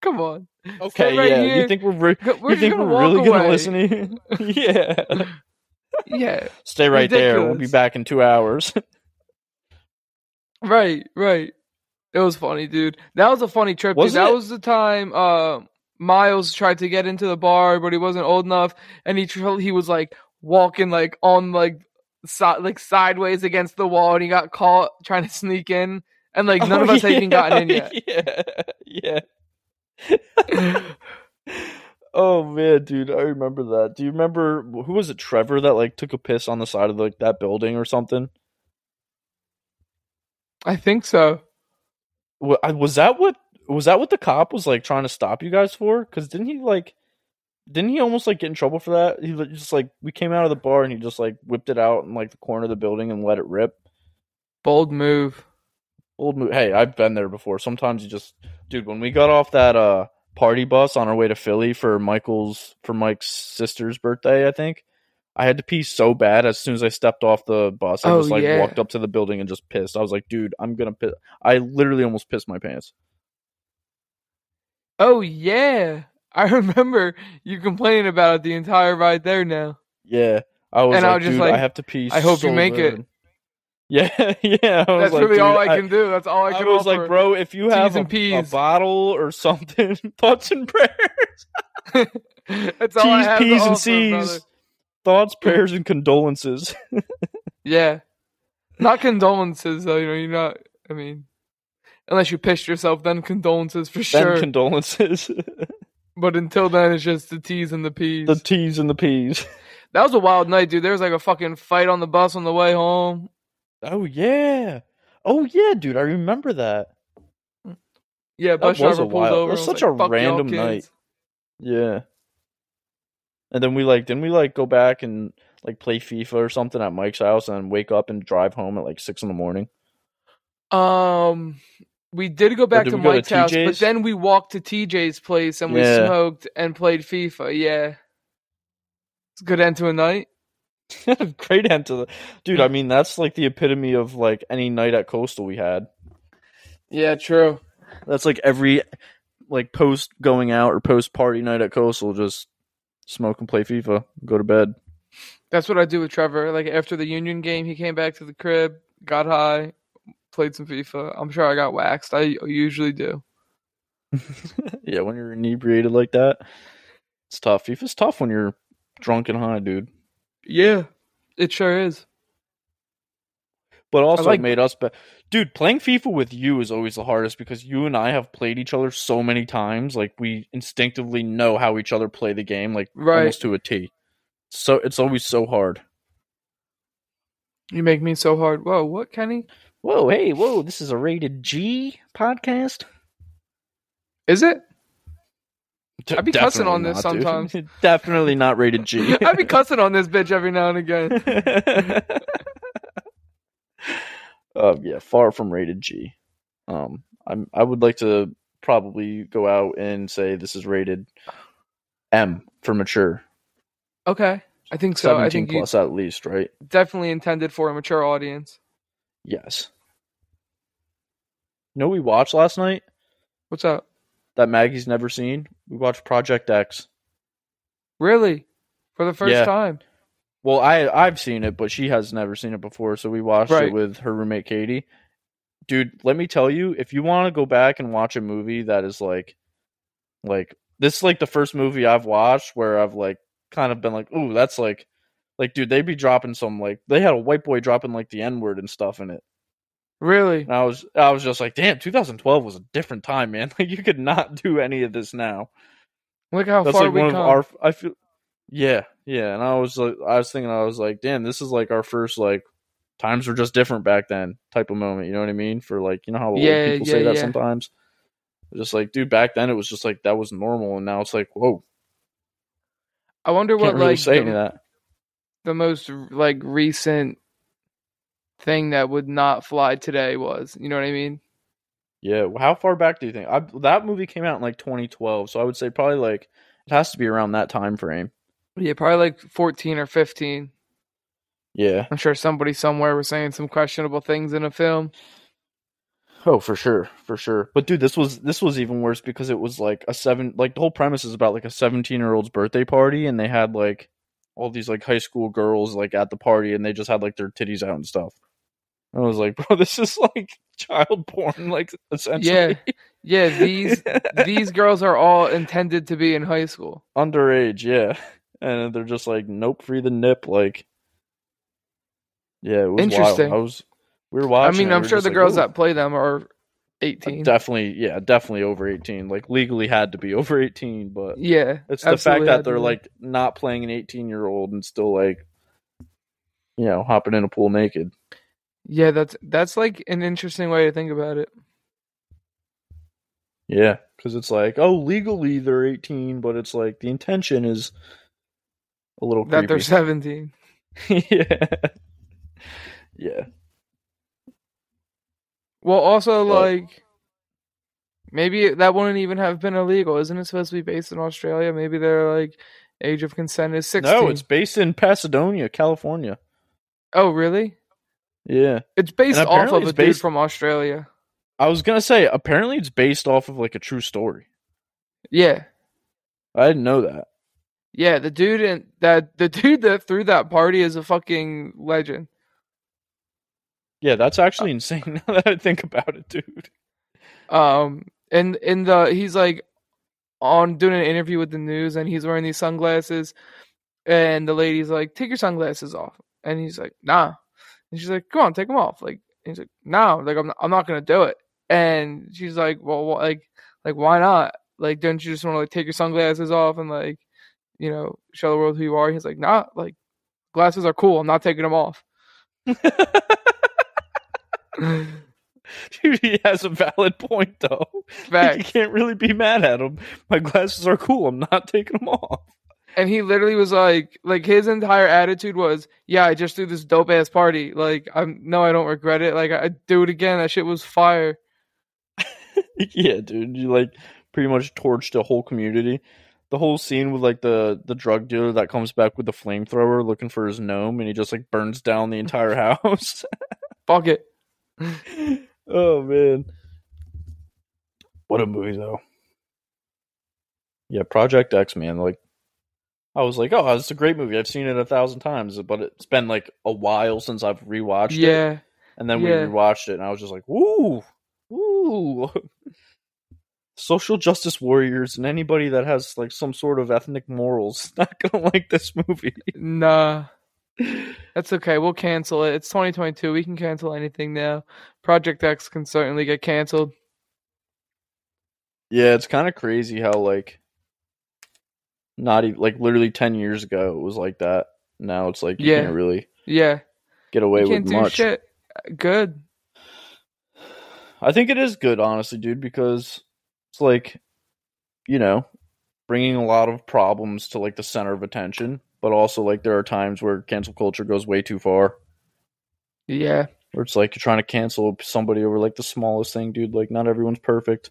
come on. Okay, right yeah. Here. You think we're, re- we're you think gonna we're really going to listen to you? Yeah. Yeah. Stay right Ridiculous. there. We'll be back in two hours. Right, right. It was funny, dude. That was a funny trip. Dude. That was the time uh, Miles tried to get into the bar, but he wasn't old enough, and he tr- he was like walking like on like so- like sideways against the wall, and he got caught trying to sneak in, and like none oh, of us yeah, had even gotten in yet. Yeah. Yeah. Oh man, dude, I remember that. Do you remember who was it, Trevor, that like took a piss on the side of like that building or something? I think so. Was that what was that what the cop was like trying to stop you guys for? Because didn't he like didn't he almost like get in trouble for that? He just like we came out of the bar and he just like whipped it out in like the corner of the building and let it rip. Bold move. Old move. Hey, I've been there before. Sometimes you just, dude. When we got off that uh, party bus on our way to Philly for Michael's for Mike's sister's birthday, I think I had to pee so bad. As soon as I stepped off the bus, I oh, just like yeah. walked up to the building and just pissed. I was like, dude, I'm gonna piss. I literally almost pissed my pants. Oh yeah, I remember you complaining about it the entire ride there. Now, yeah, I was and like, I was dude, just like, I have to pee. I hope so you make bad. it. Yeah, yeah. That's like, really all I can I, do. That's all I can do. I was offer. like, bro, if you have a, a bottle or something, thoughts and prayers. That's all T's, I have P's, to and offer, C's. Brother. Thoughts, prayers, and condolences. Yeah. Not condolences, though. You know, you're not, I mean, unless you pissed yourself, then condolences for then sure. Then condolences. But until then, it's just the T's and the P's. The T's and the P's. That was a wild night, dude. There was like a fucking fight on the bus on the way home. Oh, yeah. Oh, yeah, dude. I remember that. Yeah, bus driver pulled over. It was such a random night. Yeah. And then we, like, didn't we, like, go back and, like, play FIFA or something at Mike's house and wake up and drive home at, like, six in the morning? Um, we did go back to Mike's house, but then we walked to T J's place and we smoked and played FIFA. Yeah. It's a good end to a night. Great end to the dude. I mean, that's like the epitome of like any night at Coastal we had. Yeah, true. That's like every like post going out or post party night at Coastal, just smoke and play FIFA, go to bed. That's what I do with Trevor. Like after the Union game, he came back to the crib, got high, played some FIFA. I'm sure I got waxed. I usually do. Yeah, when you're inebriated like that, it's tough. FIFA's tough when you're drunk and high, dude. Yeah, it sure is. But also like, it made us better. Dude, playing FIFA with you is always the hardest because you and I have played each other so many times. Like, we instinctively know how each other play the game, like, right. Almost to a T. So, it's always so hard. You make me so hard. Whoa, what, Kenny? Whoa, hey, whoa, this is a rated G podcast? Is it? I'd be Definitely cussing on this not, sometimes. Dude. Definitely not rated G. I'd be cussing on this bitch every now and again. Oh, yeah, far from rated G. Um, I'm, I would like to probably go out and say this is rated M for mature. Okay. I think so. seventeen I think plus at least, right? Definitely intended for a mature audience. Yes. You know what we watched last night? What's up? That Maggie's never seen. We watched Project X. Really? For the first yeah. time? Well, I, I've seen it, but she has never seen it before, so we watched right. it with her roommate, Katie. Dude, let me tell you, if you want to go back and watch a movie that is like... like this is like the first movie I've watched where I've like kind of been like, ooh, that's like... Like, dude, they'd be dropping some like... They had a white boy dropping like the N-word and stuff in it. Really? And I was I was just like, damn, twenty twelve was a different time, man. Like, you could not do any of this now. Look how That's far like we one come. Of our, I feel, yeah, yeah. And I was like, I was thinking, I was like, damn, this is like our first like times were just different back then type of moment. You know what I mean? For like, you know how yeah, old people yeah, say that yeah. sometimes. Just like, dude, back then it was just like that was normal, and now it's like, whoa. I wonder what really like say the, that. the most like recent thing that would not fly today was, you know what I mean? Yeah. How far back do you think? I, that movie came out in like twenty twelve, so I would say probably like it has to be around that time frame. Yeah, probably like fourteen or fifteen. Yeah, I'm sure somebody somewhere was saying some questionable things in a film. Oh, for sure, for sure. But dude, this was this was even worse because it was like a seven. Like the whole premise is about like a seventeen year old's birthday party, and they had like all these like high school girls like at the party, and they just had like their titties out and stuff. I was like, bro, this is like child porn, like essentially. Yeah, yeah. These these girls are all intended to be in high school, underage. Yeah, and they're just like, nope, free the nip. Like, yeah, it was interesting. Wild. I was, we were watching. I mean, I'm we sure the like, girls Ooh. that play them are eighteen. Definitely, yeah, definitely over eighteen. Like legally had to be over eighteen, but yeah, it's the fact that they're like not playing an eighteen year old and still like, you know, hopping in a pool naked. Yeah, that's that's like an interesting way to think about it. Yeah, because it's like, oh, legally they're eighteen, but it's like the intention is a little creepy. That they're seventeen. Yeah. Yeah. Well, also, but, like, maybe that wouldn't even have been illegal. Isn't it supposed to be based in Australia? Maybe they're like, age of consent is sixteen. No, it's based in Pasadena, California. Oh, really? Yeah. It's based off of a based, dude from Australia. I was going to say, apparently it's based off of like a true story. Yeah. I didn't know that. Yeah, the dude in, that the dude that threw that party is a fucking legend. Yeah, that's actually uh, insane now that I think about it, dude. Um and in the he's like on doing an interview with the news, and he's wearing these sunglasses, and the lady's like, "Take your sunglasses off." And he's like, "Nah." And she's like, "Come on, take them off." Like, and he's like, "No, like I'm not, I'm not gonna do it." And she's like, "Well, wh- like, like why not? Like, don't you just want to like take your sunglasses off and like, you know, show the world who you are?" And he's like, "Nah, like, glasses are cool. I'm not taking them off." Dude, he has a valid point though. Fact. You can't really be mad at him. My glasses are cool. I'm not taking them off. And he literally was like, like his entire attitude was, yeah, I just threw this dope ass party. Like, I'm no, I don't regret it. Like, I'd do it again. That shit was fire. Yeah, dude, you like pretty much torched a whole community. The whole scene with like the the drug dealer that comes back with the flamethrower looking for his gnome, and he just like burns down the entire house. Fuck it. Oh man, what a movie though. Yeah, Project X, man. Like. I was like, oh, it's a great movie. I've seen it a thousand times, but it's been like a while since I've rewatched yeah. it. Yeah. And then we yeah. rewatched it, and I was just like, woo, woo. Social justice warriors and anybody that has like some sort of ethnic morals is not going to like this movie. Nah. That's okay. We'll cancel it. It's twenty twenty-two. We can cancel anything now. Project X can certainly get canceled. Yeah, it's kind of crazy how like, not even like literally ten years ago it was like that. Now it's like you yeah. can't really yeah get away with do much shit. Good. I think it is good, honestly, dude, because it's like, you know, bringing a lot of problems to like the center of attention, but also like there are times where cancel culture goes way too far. Yeah, where it's like you're trying to cancel somebody over like the smallest thing, dude. Like, not everyone's perfect.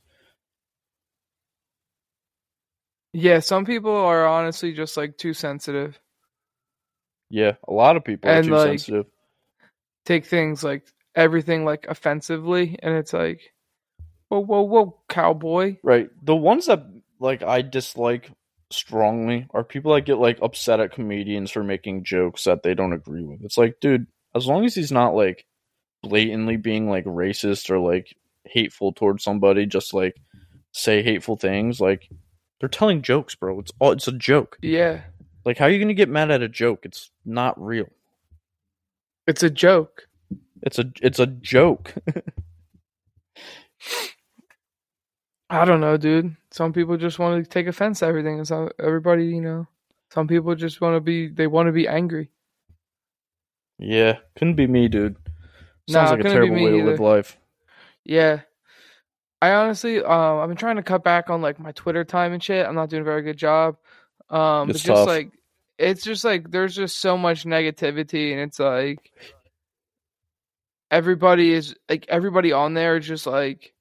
Yeah, some people are honestly just like too sensitive. Yeah, a lot of people and are too like, sensitive. Take things like everything like offensively, and it's like, whoa, whoa, whoa, cowboy. Right. The ones that like I dislike strongly are people that get like upset at comedians for making jokes that they don't agree with. It's like, dude, as long as he's not like blatantly being like racist or like hateful towards somebody, just like say hateful things. Like they're telling jokes, bro. It's all, it's a joke. Yeah. Like, how are you going to get mad at a joke? It's not real. It's a joke. It's a it's a joke. I don't know, dude. Some people just want to take offense to everything. It's not everybody, you know. Some people just want to be, they want to be angry. Yeah. Couldn't be me, dude. Sounds nah, like a terrible way either. to live life. Yeah. I honestly, um, I've been trying to cut back on, like, my Twitter time and shit. I'm not doing a very good job. Um, it's but just tough. like it's just like there's just so much negativity, and it's like everybody is like everybody on there is just like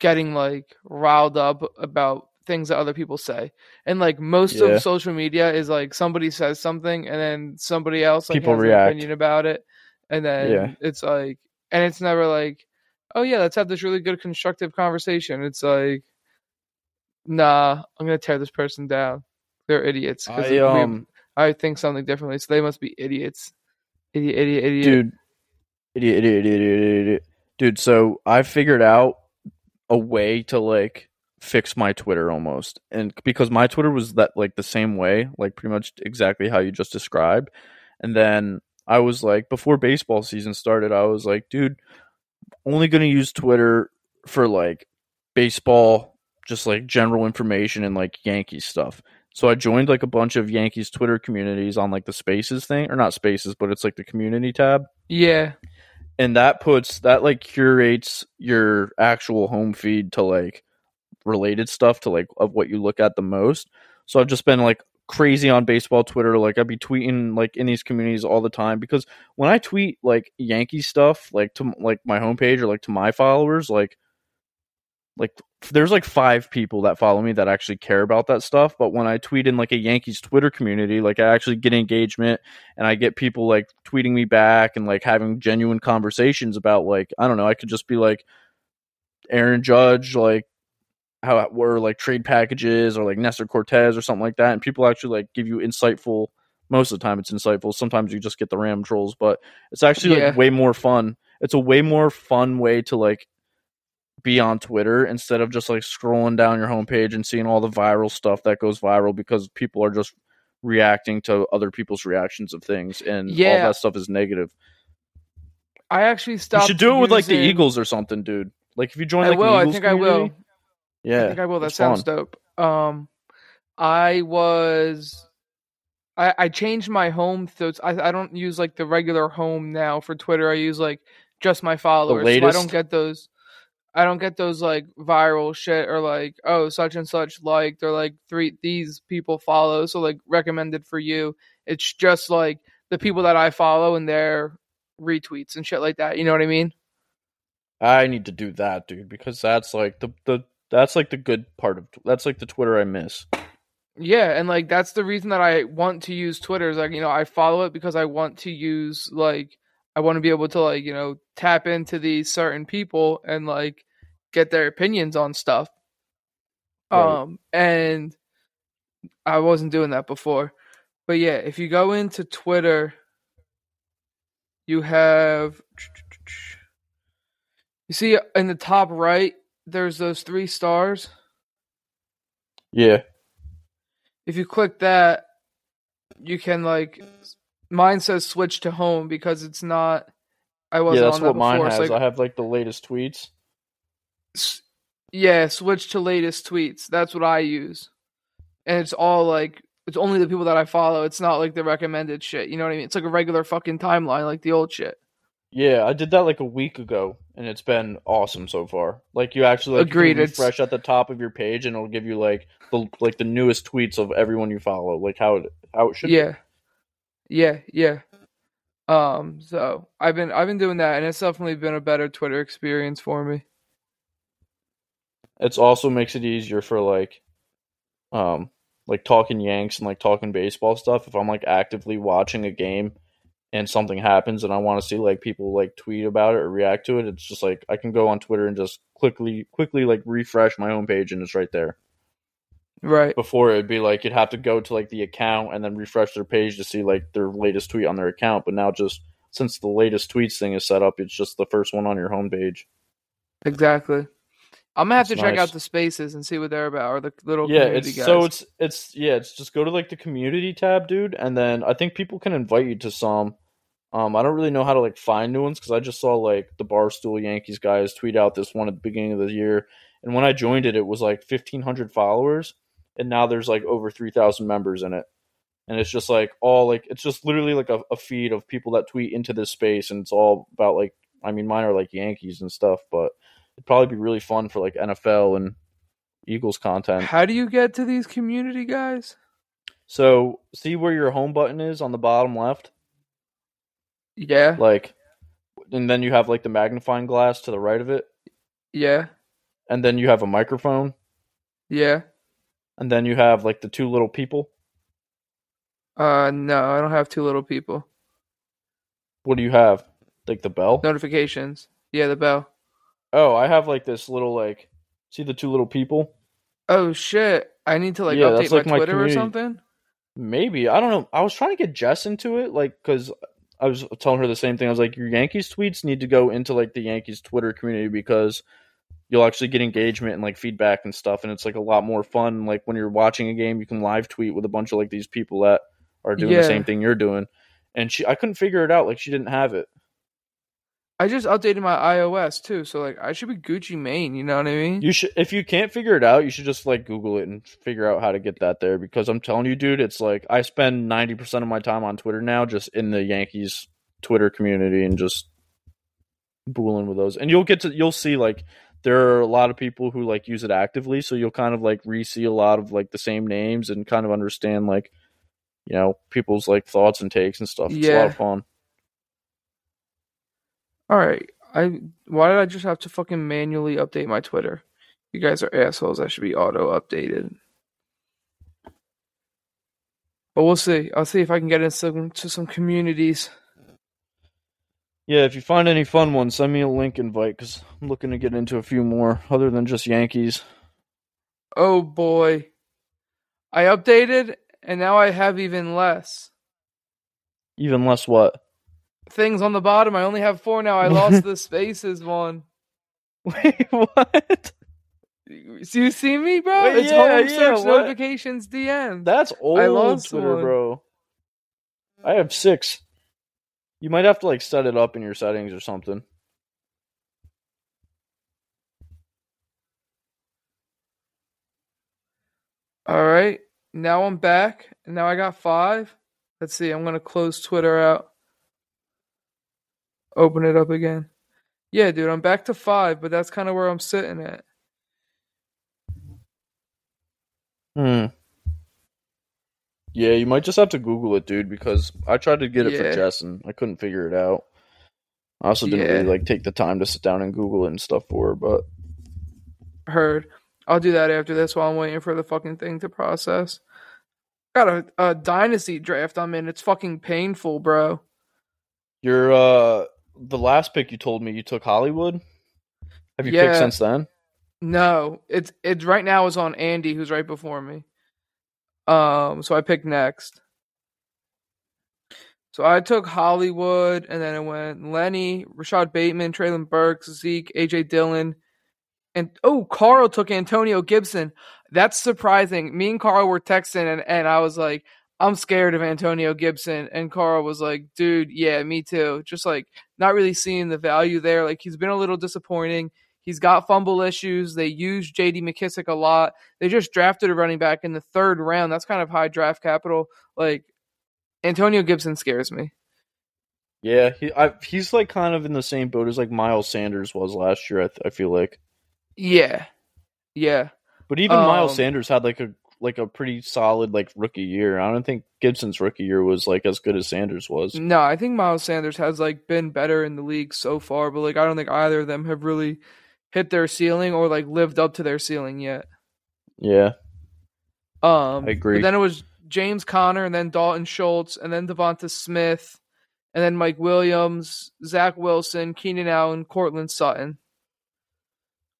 getting like riled up about things that other people say, and like most yeah. of social media is like somebody says something, and then somebody else like people has react. an opinion about it, and then yeah. it's like, and it's never like, oh yeah, let's have this really good constructive conversation. It's like, nah, I'm gonna tear this person down. They're idiots. I, um, we, I think something differently, so they must be idiots. Idiot, idiot, idiot. Dude, idiot, idiot, idiot, idiot, idiot. Dude, so I figured out a way to, like, fix my Twitter almost. And because my Twitter was, that like, the same way, like, pretty much exactly how you just described. And then I was, like, before baseball season started, I was, like, dude, only going to use Twitter for, like, baseball, just, like, general information and, like, Yankee stuff. So I joined like a bunch of Yankees Twitter communities on like the Spaces thing, or not Spaces, but it's like the community tab. Yeah. And that puts that like curates your actual home feed to like related stuff to like of what you look at the most. So I've just been like crazy on baseball Twitter. Like I'd be tweeting like in these communities all the time, because when I tweet like Yankee stuff, like to like my homepage or like to my followers, like, like there's like five people that follow me that actually care about that stuff. But when I tweet in like a Yankees Twitter community, like I actually get engagement, and I get people like tweeting me back and like having genuine conversations about like, I don't know, I could just be like Aaron Judge, like how were like trade packages, or like Nestor Cortez or something like that. And people actually like give you insightful. Most of the time it's insightful. Sometimes you just get the ram trolls, but it's actually yeah. like way more fun. It's a way more fun way to like, be on Twitter instead of just like scrolling down your homepage and seeing all the viral stuff that goes viral, because people are just reacting to other people's reactions of things, and yeah. all that stuff is negative. I actually stopped. You should do it using... with like the Eagles or something, dude. Like if you join, I like, will. I think community, I will. Yeah, I think I will. That sounds fun. dope. Um, I was, I, I changed my home. So it's, I I don't use like the regular home now for Twitter. I use like just my followers. So I don't get those. I don't get those like viral shit, or like, oh, such and such liked, or like three these people follow, so like recommended for you. It's just like the people that I follow and their retweets and shit like that. You know what I mean? I need to do that, dude, because that's like the, the that's like the good part of that's like the Twitter I miss. Yeah, and like that's the reason that I want to use Twitter, is like, you know, I follow it because I want to use like I want to be able to like, you know, tap into these certain people and like get their opinions on stuff. Right. Um, and I wasn't doing that before, but yeah, if you go into Twitter, you have, you see in the top right, there's those three stars. Yeah. If you click that, you can like, mine says switch to home because it's not, I wasn't yeah, that's on that what before. Mine has. Like, I have like the latest tweets. Yeah, switch to latest tweets. That's what I use. And it's all like, it's only the people that I follow. It's not like the recommended shit. You know what I mean? It's like a regular fucking timeline, like the old shit. Yeah, I did that like a week ago, and it's been awesome so far. Like you actually like Agreed, refresh it's... at the top of your page, and it'll give you like the like the newest tweets of everyone you follow, like how it how it should yeah. be. Yeah, yeah. Um, so I've been I've been doing that, and it's definitely been a better Twitter experience for me. It also makes it easier for like, um, like talking Yanks and like talking baseball stuff, if I'm like actively watching a game and something happens and I want to see like people like tweet about it or react to it, it's just like I can go on Twitter and just quickly quickly like refresh my homepage and it's right there. Right. Before it'd be like you'd have to go to like the account and then refresh their page to see like their latest tweet on their account. But now, just since the latest tweets thing is set up, it's just the first one on your homepage. Exactly. I'm gonna have it's to check nice. out the spaces and see what they're about, or the little yeah. Community it's guys. so it's it's yeah. It's just go to like the community tab, dude, and then I think people can invite you to some. Um, I don't really know how to like find new ones because I just saw like the Barstool Yankees guys tweet out this one at the beginning of the year, and when I joined it, it was like fifteen hundred followers, and now there's like over three thousand members in it, and it's just like all like it's just literally like a, a feed of people that tweet into this space, and it's all about like I mean mine are like Yankees and stuff, but. It'd probably be really fun for like N F L and Eagles content. How do you get to these community guys? So see where your home button is on the bottom left? Yeah. Like, and then you have like the magnifying glass to the right of it. Yeah. And then you have a microphone. Yeah. And then you have like the two little people. Uh, no, I don't have two little people. What do you have? Like the bell? Notifications. Yeah, the bell. Oh, I have like this little like, see the two little people? Oh shit! I need to like yeah, update like my Twitter my or something. Maybe, I don't know. I was trying to get Jess into it, like, because I was telling her the same thing. I was like, your Yankees tweets need to go into like the Yankees Twitter community because you'll actually get engagement and like feedback and stuff, and it's like a lot more fun. Like when you're watching a game, you can live tweet with a bunch of like these people that are doing yeah. the same thing you're doing. And she, I couldn't figure it out. Like she didn't have it. I just updated my iOS too, so like I should be Gucci Mane, you know what I mean? You should, if you can't figure it out, you should just like Google it and figure out how to get that there because I'm telling you, dude, it's like I spend ninety percent of my time on Twitter now just in the Yankees Twitter community and just booling with those. And you'll get to you'll see like there are a lot of people who like use it actively, so you'll kind of like re-see a lot of like the same names and kind of understand like you know, people's like thoughts and takes and stuff. It's yeah. a lot of fun. All right, I why did I just have to fucking manually update my Twitter? You guys are assholes. I should be auto-updated. But we'll see. I'll see if I can get into some, to some communities. Yeah, if you find any fun ones, send me a link invite, because I'm looking to get into a few more other than just Yankees. Oh, boy. I updated, and now I have even less. Even less what? Things on the bottom. I only have four now. I lost the spaces one. Wait, what? So you see me, bro? Wait, it's yeah, home yeah, search what? Notifications D M. That's old I lost Twitter, one. Bro. I have six. You might have to like set it up in your settings or something. All right. Now I'm back. And now I got five. Let's see. I'm going to close Twitter out. Open it up again. Yeah, dude, I'm back to five, but that's kind of where I'm sitting at. Hmm. Yeah, you might just have to Google it, dude, because I tried to get it yeah. for Jess and I couldn't figure it out. I also didn't yeah. really like take the time to sit down and Google it and stuff for her, but... Heard. I'll do that after this while I'm waiting for the fucking thing to process. Got a, a dynasty draft I'm in. It's fucking painful, bro. You're, uh... The last pick you told me you took Hollywood. Have you yeah. picked since then? No, it's it's right now is on Andy, who's right before me. Um, so I picked next. So I took Hollywood, and then it went Lenny, Rashad Bateman, Treylon Burks, Zeke, A J Dillon, and oh, Carl took Antonio Gibson. That's surprising. Me and Carl were texting, and, and I was like, I'm scared of Antonio Gibson. And Carl was like, dude, yeah, me too. Just like not really seeing the value there. Like he's been a little disappointing. He's got fumble issues. They use J D McKissic a lot. They just drafted a running back in the third round. That's kind of high draft capital. Like Antonio Gibson scares me. Yeah. He, I, he's like kind of in the same boat as like Miles Sanders was last year. I, th- I feel like. Yeah. Yeah. But even um, Miles Sanders had like a, like a pretty solid like rookie year. I don't think Gibson's rookie year was like as good as Sanders was. No, I think Miles Sanders has like been better in the league so far, but like I don't think either of them have really hit their ceiling or like lived up to their ceiling yet. Yeah. Um, I agree. But then it was James Conner, and then Dalton Schultz, and then Devonta Smith, and then Mike Williams, Zach Wilson, Keenan Allen, Cortland Sutton.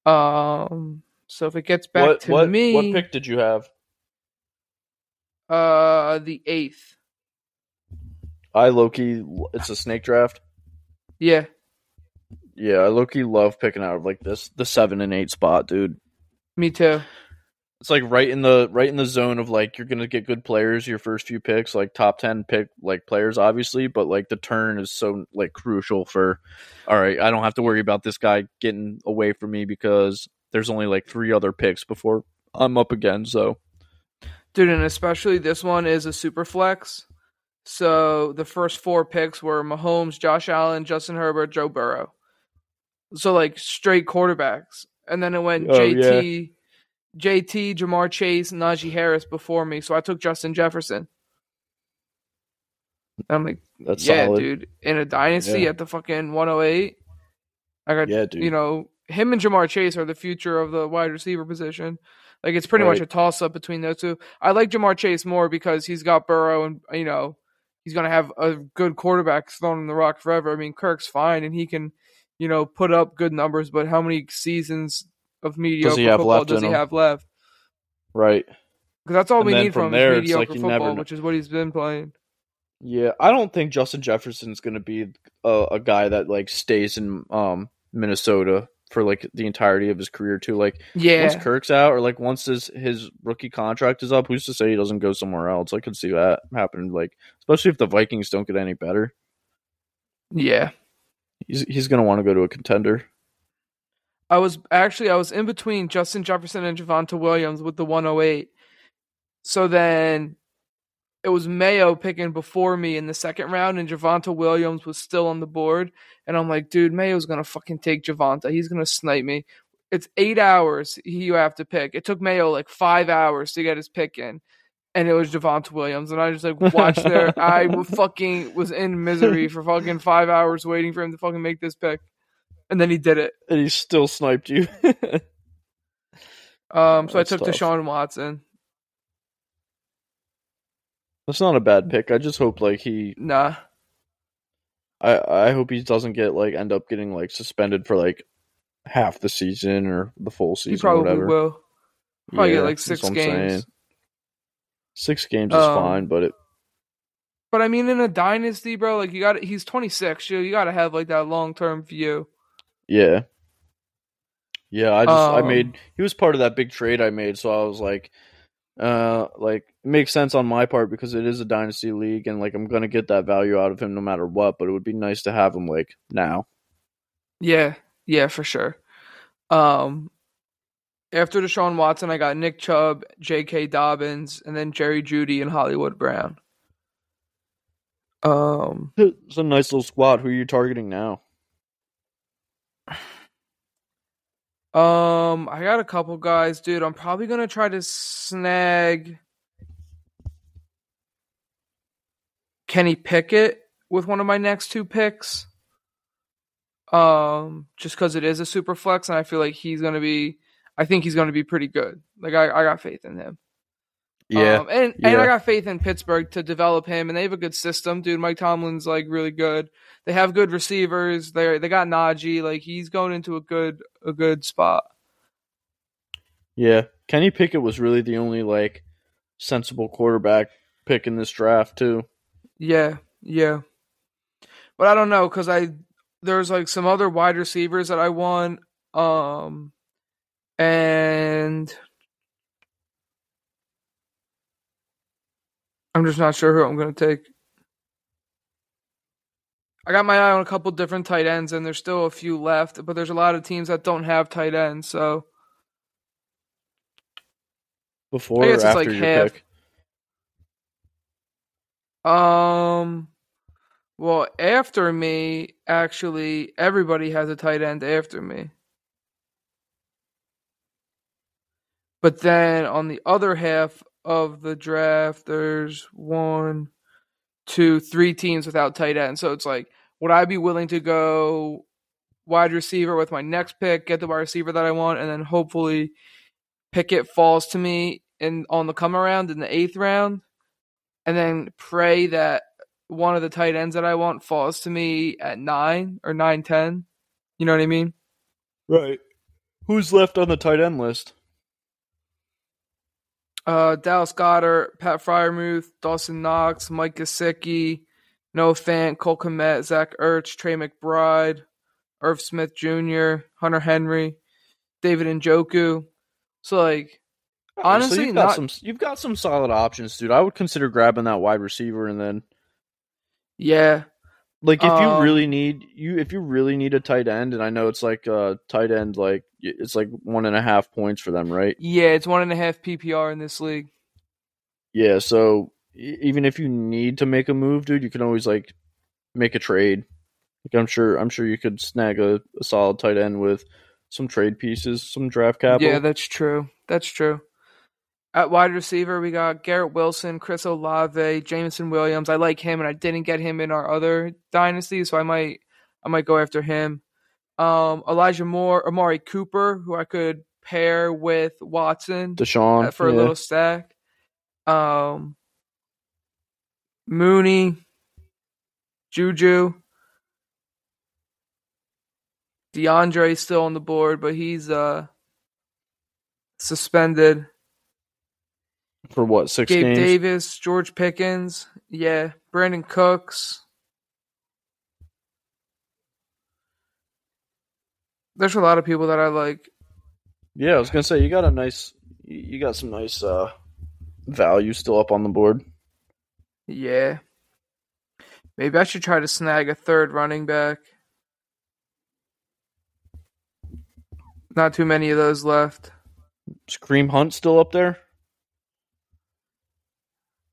Um. So if it gets back what, to what, me, what pick did you have? Uh, the eighth. I low-key, it's a snake draft. Yeah. Yeah, I low-key love picking out of like this, the seven and eight spot, dude. Me too. It's like right in the right in the zone of like you're gonna get good players your first few picks, like top ten pick like players obviously, but like the turn is so like crucial for, all right, I don't have to worry about this guy getting away from me because there's only like three other picks before I'm up again. So, dude, and especially this one is a super flex. So the first four picks were Mahomes, Josh Allen, Justin Herbert, Joe Burrow. So like straight quarterbacks, and then it went oh, J T. Yeah. J T, Jamar Chase, Najee Harris before me, so I took Justin Jefferson. I'm like, that's yeah, solid. Dude. In a dynasty yeah. at the fucking one oh eight, I got, yeah, dude. You know, him and Jamar Chase are the future of the wide receiver position. Like, it's pretty right. much a toss-up between those two. I like Jamar Chase more because he's got Burrow and, you know, he's going to have a good quarterback thrown in the rock forever. I mean, Kirk's fine, and he can, you know, put up good numbers, but how many seasons – of mediocre does he have football left does he him? have left? Right. Because that's all and we need from, from there, him is mediocre like football, which is what he's been playing. Yeah, I don't think Justin Jefferson's going to be a, a guy that like stays in um, Minnesota for like the entirety of his career too. Like yeah. once Kirk's out or like once his, his rookie contract is up, who's to say he doesn't go somewhere else? I could see that happen, like especially if the Vikings don't get any better. Yeah. He's he's going to want to go to a contender. I was actually I was in between Justin Jefferson and Javonta Williams with the one oh eight. So then it was Mayo picking before me in the second round, and Javonta Williams was still on the board. And I'm like, dude, Mayo's gonna fucking take Javonta. He's gonna snipe me. It's eight hours you have to pick. It took Mayo like five hours to get his pick in, and it was Javonta Williams. And I just like watched there. I fucking was in misery for fucking five hours waiting for him to fucking make this pick. And then he did it. And he still sniped you. um, so That's I took tough. Deshaun Watson. That's not a bad pick. I just hope like he Nah. I I hope he doesn't get like end up getting like suspended for like half the season or the full season. He probably or whatever. will. Probably yeah, get like six games. Saying. Six games is um, fine, but it But I mean in a dynasty, bro, like you got he's twenty-six, you, you gotta have like that long term view. Yeah. Yeah, I just, um, I made, he was part of that big trade I made, so I was like, uh, like, it makes sense on my part because it is a dynasty league and, like, I'm going to get that value out of him no matter what, but it would be nice to have him, like, now. Yeah, yeah, for sure. Um, after Deshaun Watson, I got Nick Chubb, J K Dobbins, and then Jerry Jeudy and Hollywood Brown. Um, It's a nice little squad. Who are you targeting now? Um, I got a couple guys, dude. I'm probably gonna try to snag Kenny Pickett with one of my next two picks. Um, just because it is a super flex, and I feel like he's gonna be. I think he's gonna be pretty good. Like I, I got faith in him. Yeah, um, and yeah. and I got faith in Pittsburgh to develop him, and they have a good system, dude. Mike Tomlin's like really good. They have good receivers. They they got Najee. Like he's going into a good. A good spot. Yeah. Kenny Pickett was really the only like sensible quarterback pick in this draft too. Yeah, yeah. But I don't know because I there's like some other wide receivers that I want. Um and I'm just not sure who I'm gonna take. I got my eye on a couple different tight ends, and there's still a few left, but there's a lot of teams that don't have tight ends, so. Before or after like your half. pick? Um, well, after me, actually, everybody has a tight end after me. But then on the other half of the draft, there's one, two, three teams without tight end. So it's like, would I be willing to go wide receiver with my next pick, get the wide receiver that I want, and then hopefully Pickett falls to me in on the come around in the eighth round, and then pray that one of the tight ends that I want falls to me at nine or nine ten. You know what I mean? Right. Who's left on the tight end list? Uh, Dallas Goedert, Pat Freiermuth, Dawson Knox, Mike Gesicki, Noah Fant, Cole Kmet, Zach Ertz, Trey McBride, Irv Smith Junior, Hunter Henry, David Njoku. So, like, honestly, so you've got not... some you've got some solid options, dude. I would consider grabbing that wide receiver, and then yeah, like if um, you really need you if you really need a tight end, and I know it's like a tight end, like it's like one and a half points for them, right? Yeah, it's one and a half P P R in this league. Yeah, so even if you need to make a move, dude, you can always like make a trade. Like I'm sure I'm sure you could snag a, a solid tight end with some trade pieces, some draft capital. Yeah, that's true. That's true. At wide receiver, we got Garrett Wilson, Chris Olave, Jameson Williams. I like him, and I didn't get him in our other dynasty, so I might I might go after him. Um, Elijah Moore, Amari Cooper, who I could pair with Watson. Deshaun. For a yeah. little stack. Um, Mooney, Juju. DeAndre's still on the board, but he's uh, suspended. For what, six Gabe games? Davis, George Pickens, yeah, Brandon Cooks. There's a lot of people that I like. Yeah, I was gonna say you got a nice, you got some nice uh, value still up on the board. Yeah, maybe I should try to snag a third running back. Not too many of those left. Is Kareem Hunt still up there?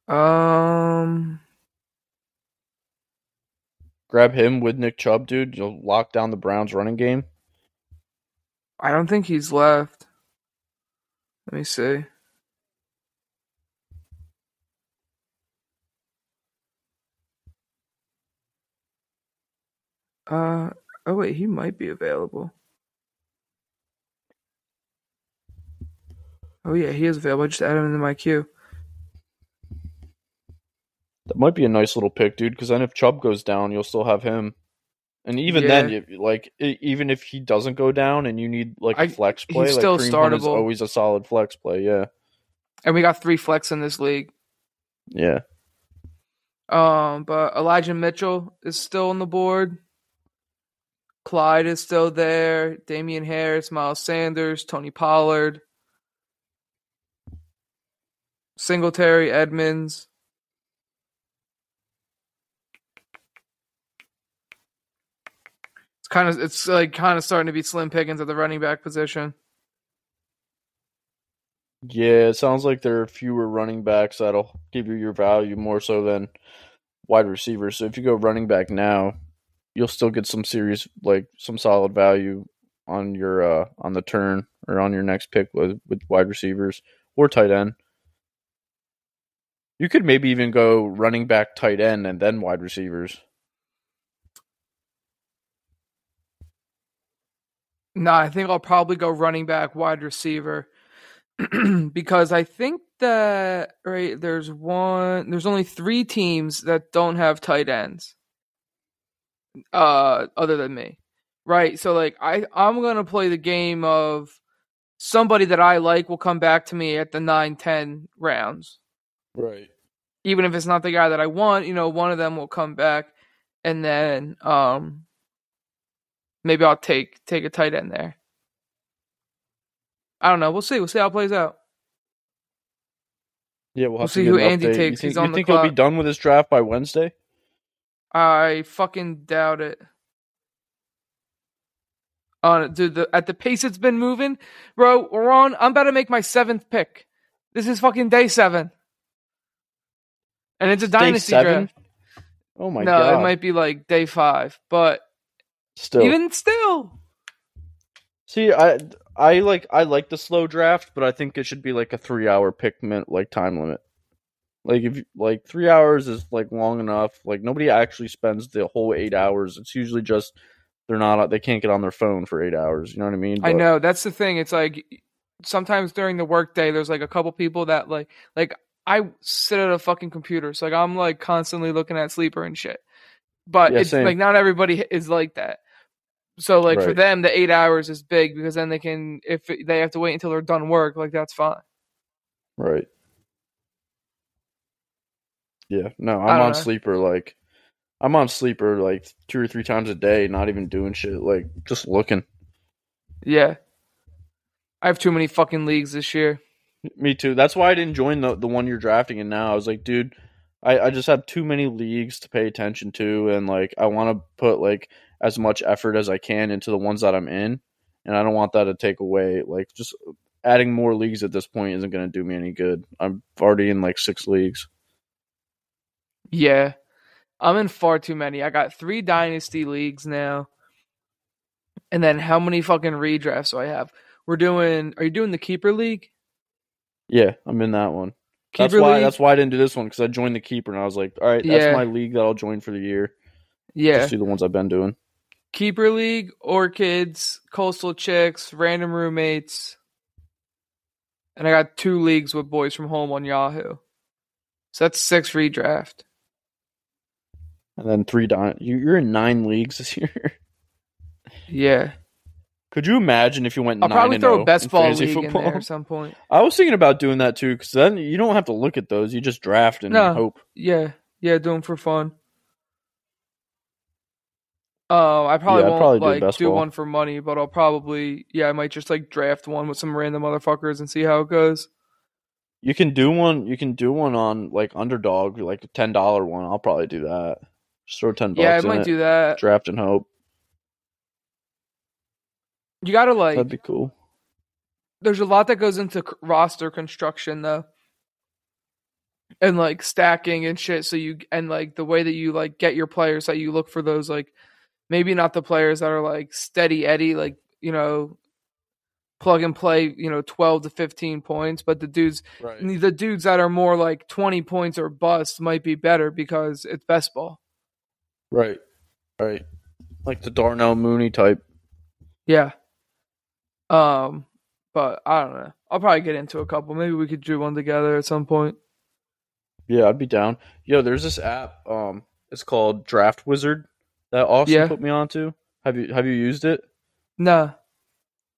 Um, grab him with Nick Chubb, dude. You'll lock down the Browns running game. I don't think he's left. Let me see. Uh, oh wait, he might be available. Oh yeah, he is available. I just added him into my queue. That might be a nice little pick, dude, because then if Chubb goes down, you'll still have him. And even yeah. then, you, like, even if he doesn't go down and you need, like, a flex play, I, he's like, still Kareem startable. Hunt is always a solid flex play, yeah. And we got three flex in this league. Yeah. Um, but Elijah Mitchell is still on the board. Clyde is still there. Damian Harris, Miles Sanders, Tony Pollard. Singletary, Edmonds. Kind of, it's like kind of starting to be slim pickings at the running back position. Yeah, it sounds like there are fewer running backs that'll give you your value more so than wide receivers. So if you go running back now, you'll still get some serious, like some solid value on your uh, on the turn or on your next pick with, with wide receivers or tight end. You could maybe even go running back, tight end, and then wide receivers. No, nah, I think I'll probably go running back, wide receiver, because I think that right there's one, there's only three teams that don't have tight ends, uh, other than me, right? So like I, I'm gonna play the game of somebody that I like will come back to me at the nine, ten rounds, right? Even if it's not the guy that I want, you know, one of them will come back, and then um. Maybe I'll take take a tight end there. I don't know. We'll see. We'll see how it plays out. Yeah, we'll have we'll to see who an Andy update. takes. You think, He's on you the think clock. He'll be done with his draft by Wednesday? I fucking doubt it. On uh, dude, the, at the pace it's been moving, bro. We're on. I'm about to make my seventh pick. This is fucking day seven, and it's a dynasty draft. Oh my no, god! No, it might be like day five, but. Still, even still, see, I, I like, I like the slow draft, but I think it should be like a three-hour pick minute, like time limit. Like if like three hours is like long enough. Like nobody actually spends the whole eight hours. It's usually just they're not, they can't get on their phone for eight hours. You know what I mean? But, I know that's the thing. It's like sometimes during the workday, there's like a couple people that like, like I sit at a fucking computer. So like, I'm like constantly looking at Sleeper and shit, but yeah, it's same. Like, not everybody is like that. So like right. for them, the eight hours is big because then they can, if they have to wait until they're done work, like that's fine. Right. Yeah. No, I'm on know. Sleeper. Like I'm on Sleeper like two or three times a day, not even doing shit. Like just looking. Yeah. I have too many fucking leagues this year. Me too. That's why I didn't join the, the one you're drafting in now. I was like, dude, I, I just have too many leagues to pay attention to. And like, I want to put like as much effort as I can into the ones that I'm in. And I don't want that to take away. Like just adding more leagues at this point isn't going to do me any good. I'm already in like six leagues. Yeah. I'm in far too many. I got three dynasty leagues now. And then how many fucking redrafts do I have? We're doing. Are you doing the keeper league? Yeah, I'm in that one. Keeper that's why. League? That's why I didn't do this one because I joined the keeper and I was like, all right, that's yeah. my league that I'll join for the year. Yeah, just do the ones I've been doing. Keeper league, orchids, coastal chicks, random roommates, and I got two leagues with boys from home on Yahoo. So that's six redraft. And then three. Di- you're in nine leagues this year. Yeah. Could you imagine if you went nine and oh? I'll probably throw a best ball league in there at some point. I was thinking about doing that too, because then you don't have to look at those. You just draft and no. hope. Yeah, yeah, do them for fun. Uh, I probably yeah, won't probably like do, do one for money, but I'll probably yeah, I might just like draft one with some random motherfuckers and see how it goes. You can do one. You can do one on like Underdog, like a ten dollar one. I'll probably do that. Just throw ten dollars. Yeah, I might it, do that. Draft and hope. You gotta like. That'd be cool. There's a lot that goes into roster construction though, and like stacking and shit. So you and like the way that you like get your players that you look for those like maybe not the players that are like steady Eddie like you know plug and play you know twelve to fifteen points, but the dudes right. the dudes that are more like twenty points or bust might be better because it's best ball. Right, right, like the Darnell Mooney type. Yeah. Um, but I don't know. I'll probably get into a couple. Maybe we could do one together at some point. Yeah, I'd be down. Yo, there's this app. Um, it's called Draft Wizard that Austin yeah. put me onto. Have you Have you used it? No. Nah.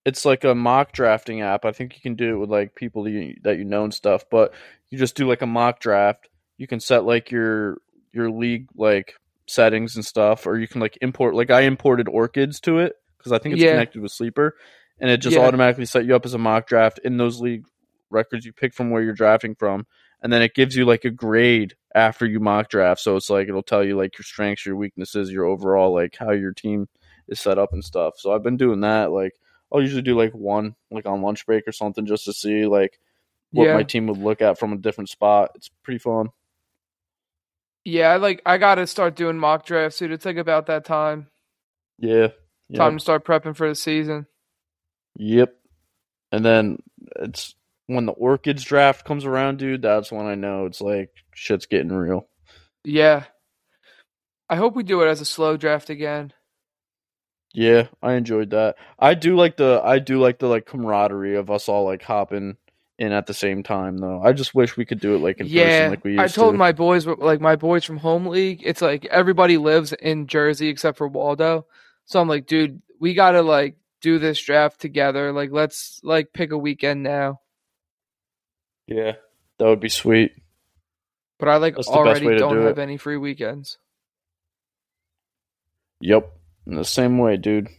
It's like a mock drafting app. I think you can do it with like people that you, that you know and stuff. But you just do like a mock draft. You can set like your your league like settings and stuff, or you can like import. Like I imported orchids to it. Because I think it's yeah. connected with Sleeper, and it just yeah. automatically set you up as a mock draft in those league records you pick from where you're drafting from, and then it gives you like a grade after you mock draft. So it's like it'll tell you like your strengths, your weaknesses, your overall like how your team is set up and stuff. So I've been doing that. Like I'll usually do like one like on lunch break or something just to see like what yeah. my team would look at from a different spot. It's pretty fun. Yeah, I like I gotta start doing mock drafts, dude. It's like about that time. Yeah. Yep. Time to start prepping for the season. Yep. And then it's when the Orchids draft comes around, dude, that's when I know it's like shit's getting real. Yeah. I hope we do it as a slow draft again. Yeah, I enjoyed that. I do like the I do like the like camaraderie of us all like hopping in at the same time though. I just wish we could do it like in yeah, person like we used I told to. my boys like my boys from home league, it's like everybody lives in Jersey except for Waldo. So I'm like, dude, we got to, like, do this draft together. Like, let's, like, pick a weekend now. Yeah, that would be sweet. But I, like, already don't have any free weekends. Yep. In the same way, dude.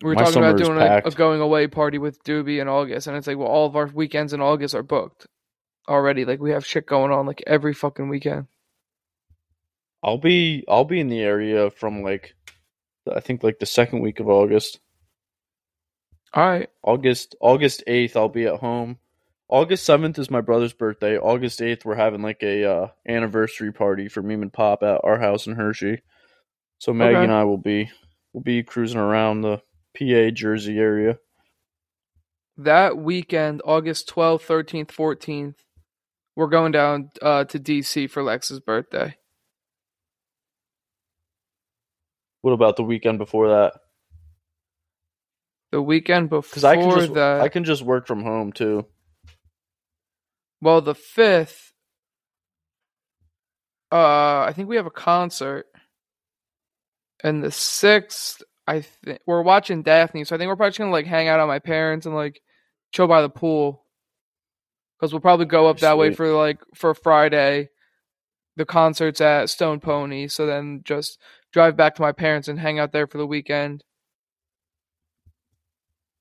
We were talking about doing a, a going-away party with Doobie in August, and it's like, well, all of our weekends in August are booked already. Like, we have shit going on, like, every fucking weekend. I'll be I'll be in the area from, like, I think like the second week of August. All right. August August eighth, I'll be at home. August seventh is my brother's birthday. August eighth, we're having like a uh, anniversary party for Meme and Pop at our house in Hershey. So Maggie okay. and I will be will be cruising around the P A Jersey area. That weekend, August twelfth, thirteenth, fourteenth, we're going down uh, to D C for Lex's birthday. What about the weekend before that? The weekend before I can just, that... I can just work from home, too. Well, the fifth... Uh, I think we have a concert. And the sixth, I think... We're watching Daphne, so I think we're probably just gonna, like, hang out at my parents and, like, chill by the pool. Because we'll probably go up Sweet. that way for, like, for Friday. The concert's at Stone Pony, so then just drive back to my parents and hang out there for the weekend.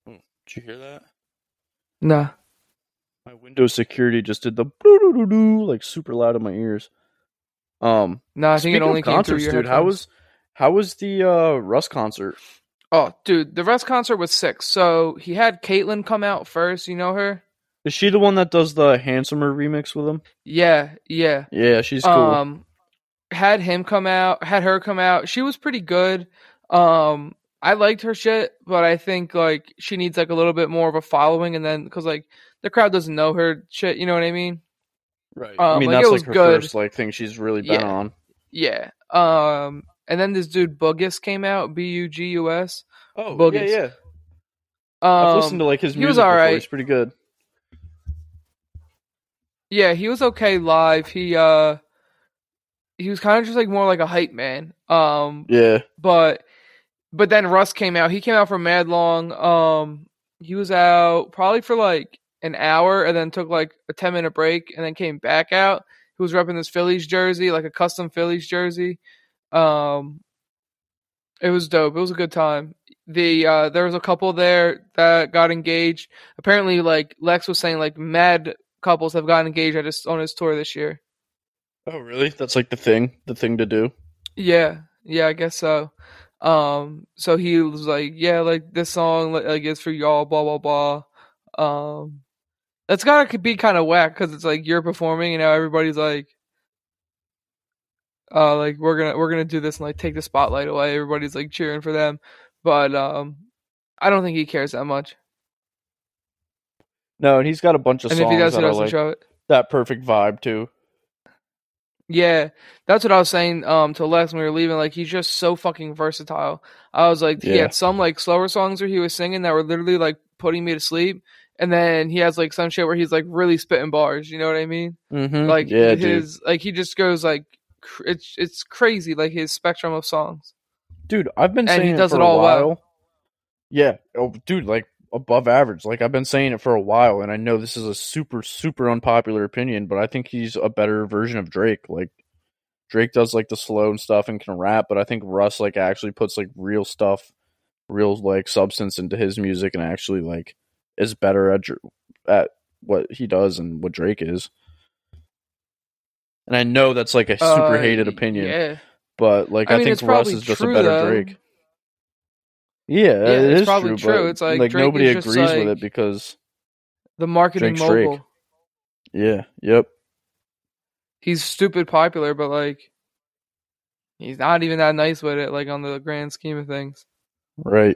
Did you hear that? Nah. My Windows security just did the doo-doo-doo-doo, like super loud in my ears. Um, nah, I think it only came through your headphones. Dude, how was how was the uh, Russ concert? Oh, dude, the Russ concert was sick. So he had Caitlyn come out first. You know her? Is she the one that does the Handsomer remix with him? Yeah, yeah. Yeah, she's cool. Um, had him come out, had her come out. She was pretty good. Um, I liked her shit, but I think, like, she needs, like, a little bit more of a following, and then, because, like, the crowd doesn't know her shit, you know what I mean? Right. Um, I mean, like, that's, like, her good. first, like, thing she's really been yeah. on. Yeah. Um, and then this dude, Buggus, came out, B U G U S. Oh, Buggus. yeah, yeah. Um, I've listened to, like, his music he was all right. before. He's pretty good. Yeah, he was okay live. He uh, he was kind of just like more like a hype man. Um, yeah. But but then Russ came out. He came out for mad long. Um, he was out probably for like an hour, and then took like a ten minute break, and then came back out. He was repping this Phillies jersey, like a custom Phillies jersey. Um, it was dope. It was a good time. The uh, there was a couple there that got engaged. Apparently, like Lex was saying, like mad. couples have gotten engaged at his, on his tour this year. Oh, really? That's like the thing, the thing to do. Yeah, yeah, I guess so. Um, so he was like, "Yeah, like this song, like it's for y'all, blah blah blah." Um, that's gotta be kind of whack because it's like you're performing, and now everybody's like, "Uh, like we're gonna we're gonna do this and like take the spotlight away." Everybody's like cheering for them, but um, I don't think he cares that much. No, and he's got a bunch of and songs if he does, that he doesn't are like show it. That perfect vibe too. Yeah, that's what I was saying um, to Lex when we were leaving. Like he's just so fucking versatile. I was like, yeah. he had some like slower songs where he was singing that were literally like putting me to sleep, and then he has like some shit where he's like really spitting bars. You know what I mean? Mm-hmm. Like yeah, his dude. like he just goes like cr- it's it's crazy like his spectrum of songs. Dude, I've been saying and he it does for it all a while. Well. Yeah, oh, dude, like. above average. Like I've been saying it for a while, and I know this is a super, super unpopular opinion, but I think he's a better version of Drake. Like Drake does like the slow and stuff and can rap, but I think Russ like actually puts like real stuff, real like substance into his music and actually like is better at at what he does and what Drake is. And I know that's like a super uh, hated opinion, yeah. but like I, I mean, think Russ is just true, a better though. Drake. Yeah, yeah, it it's is probably true. true. It's like, like nobody agrees like with it because the marketing mogul. Yeah, yep. He's stupid popular, but like he's not even that nice with it. Like on the grand scheme of things, right?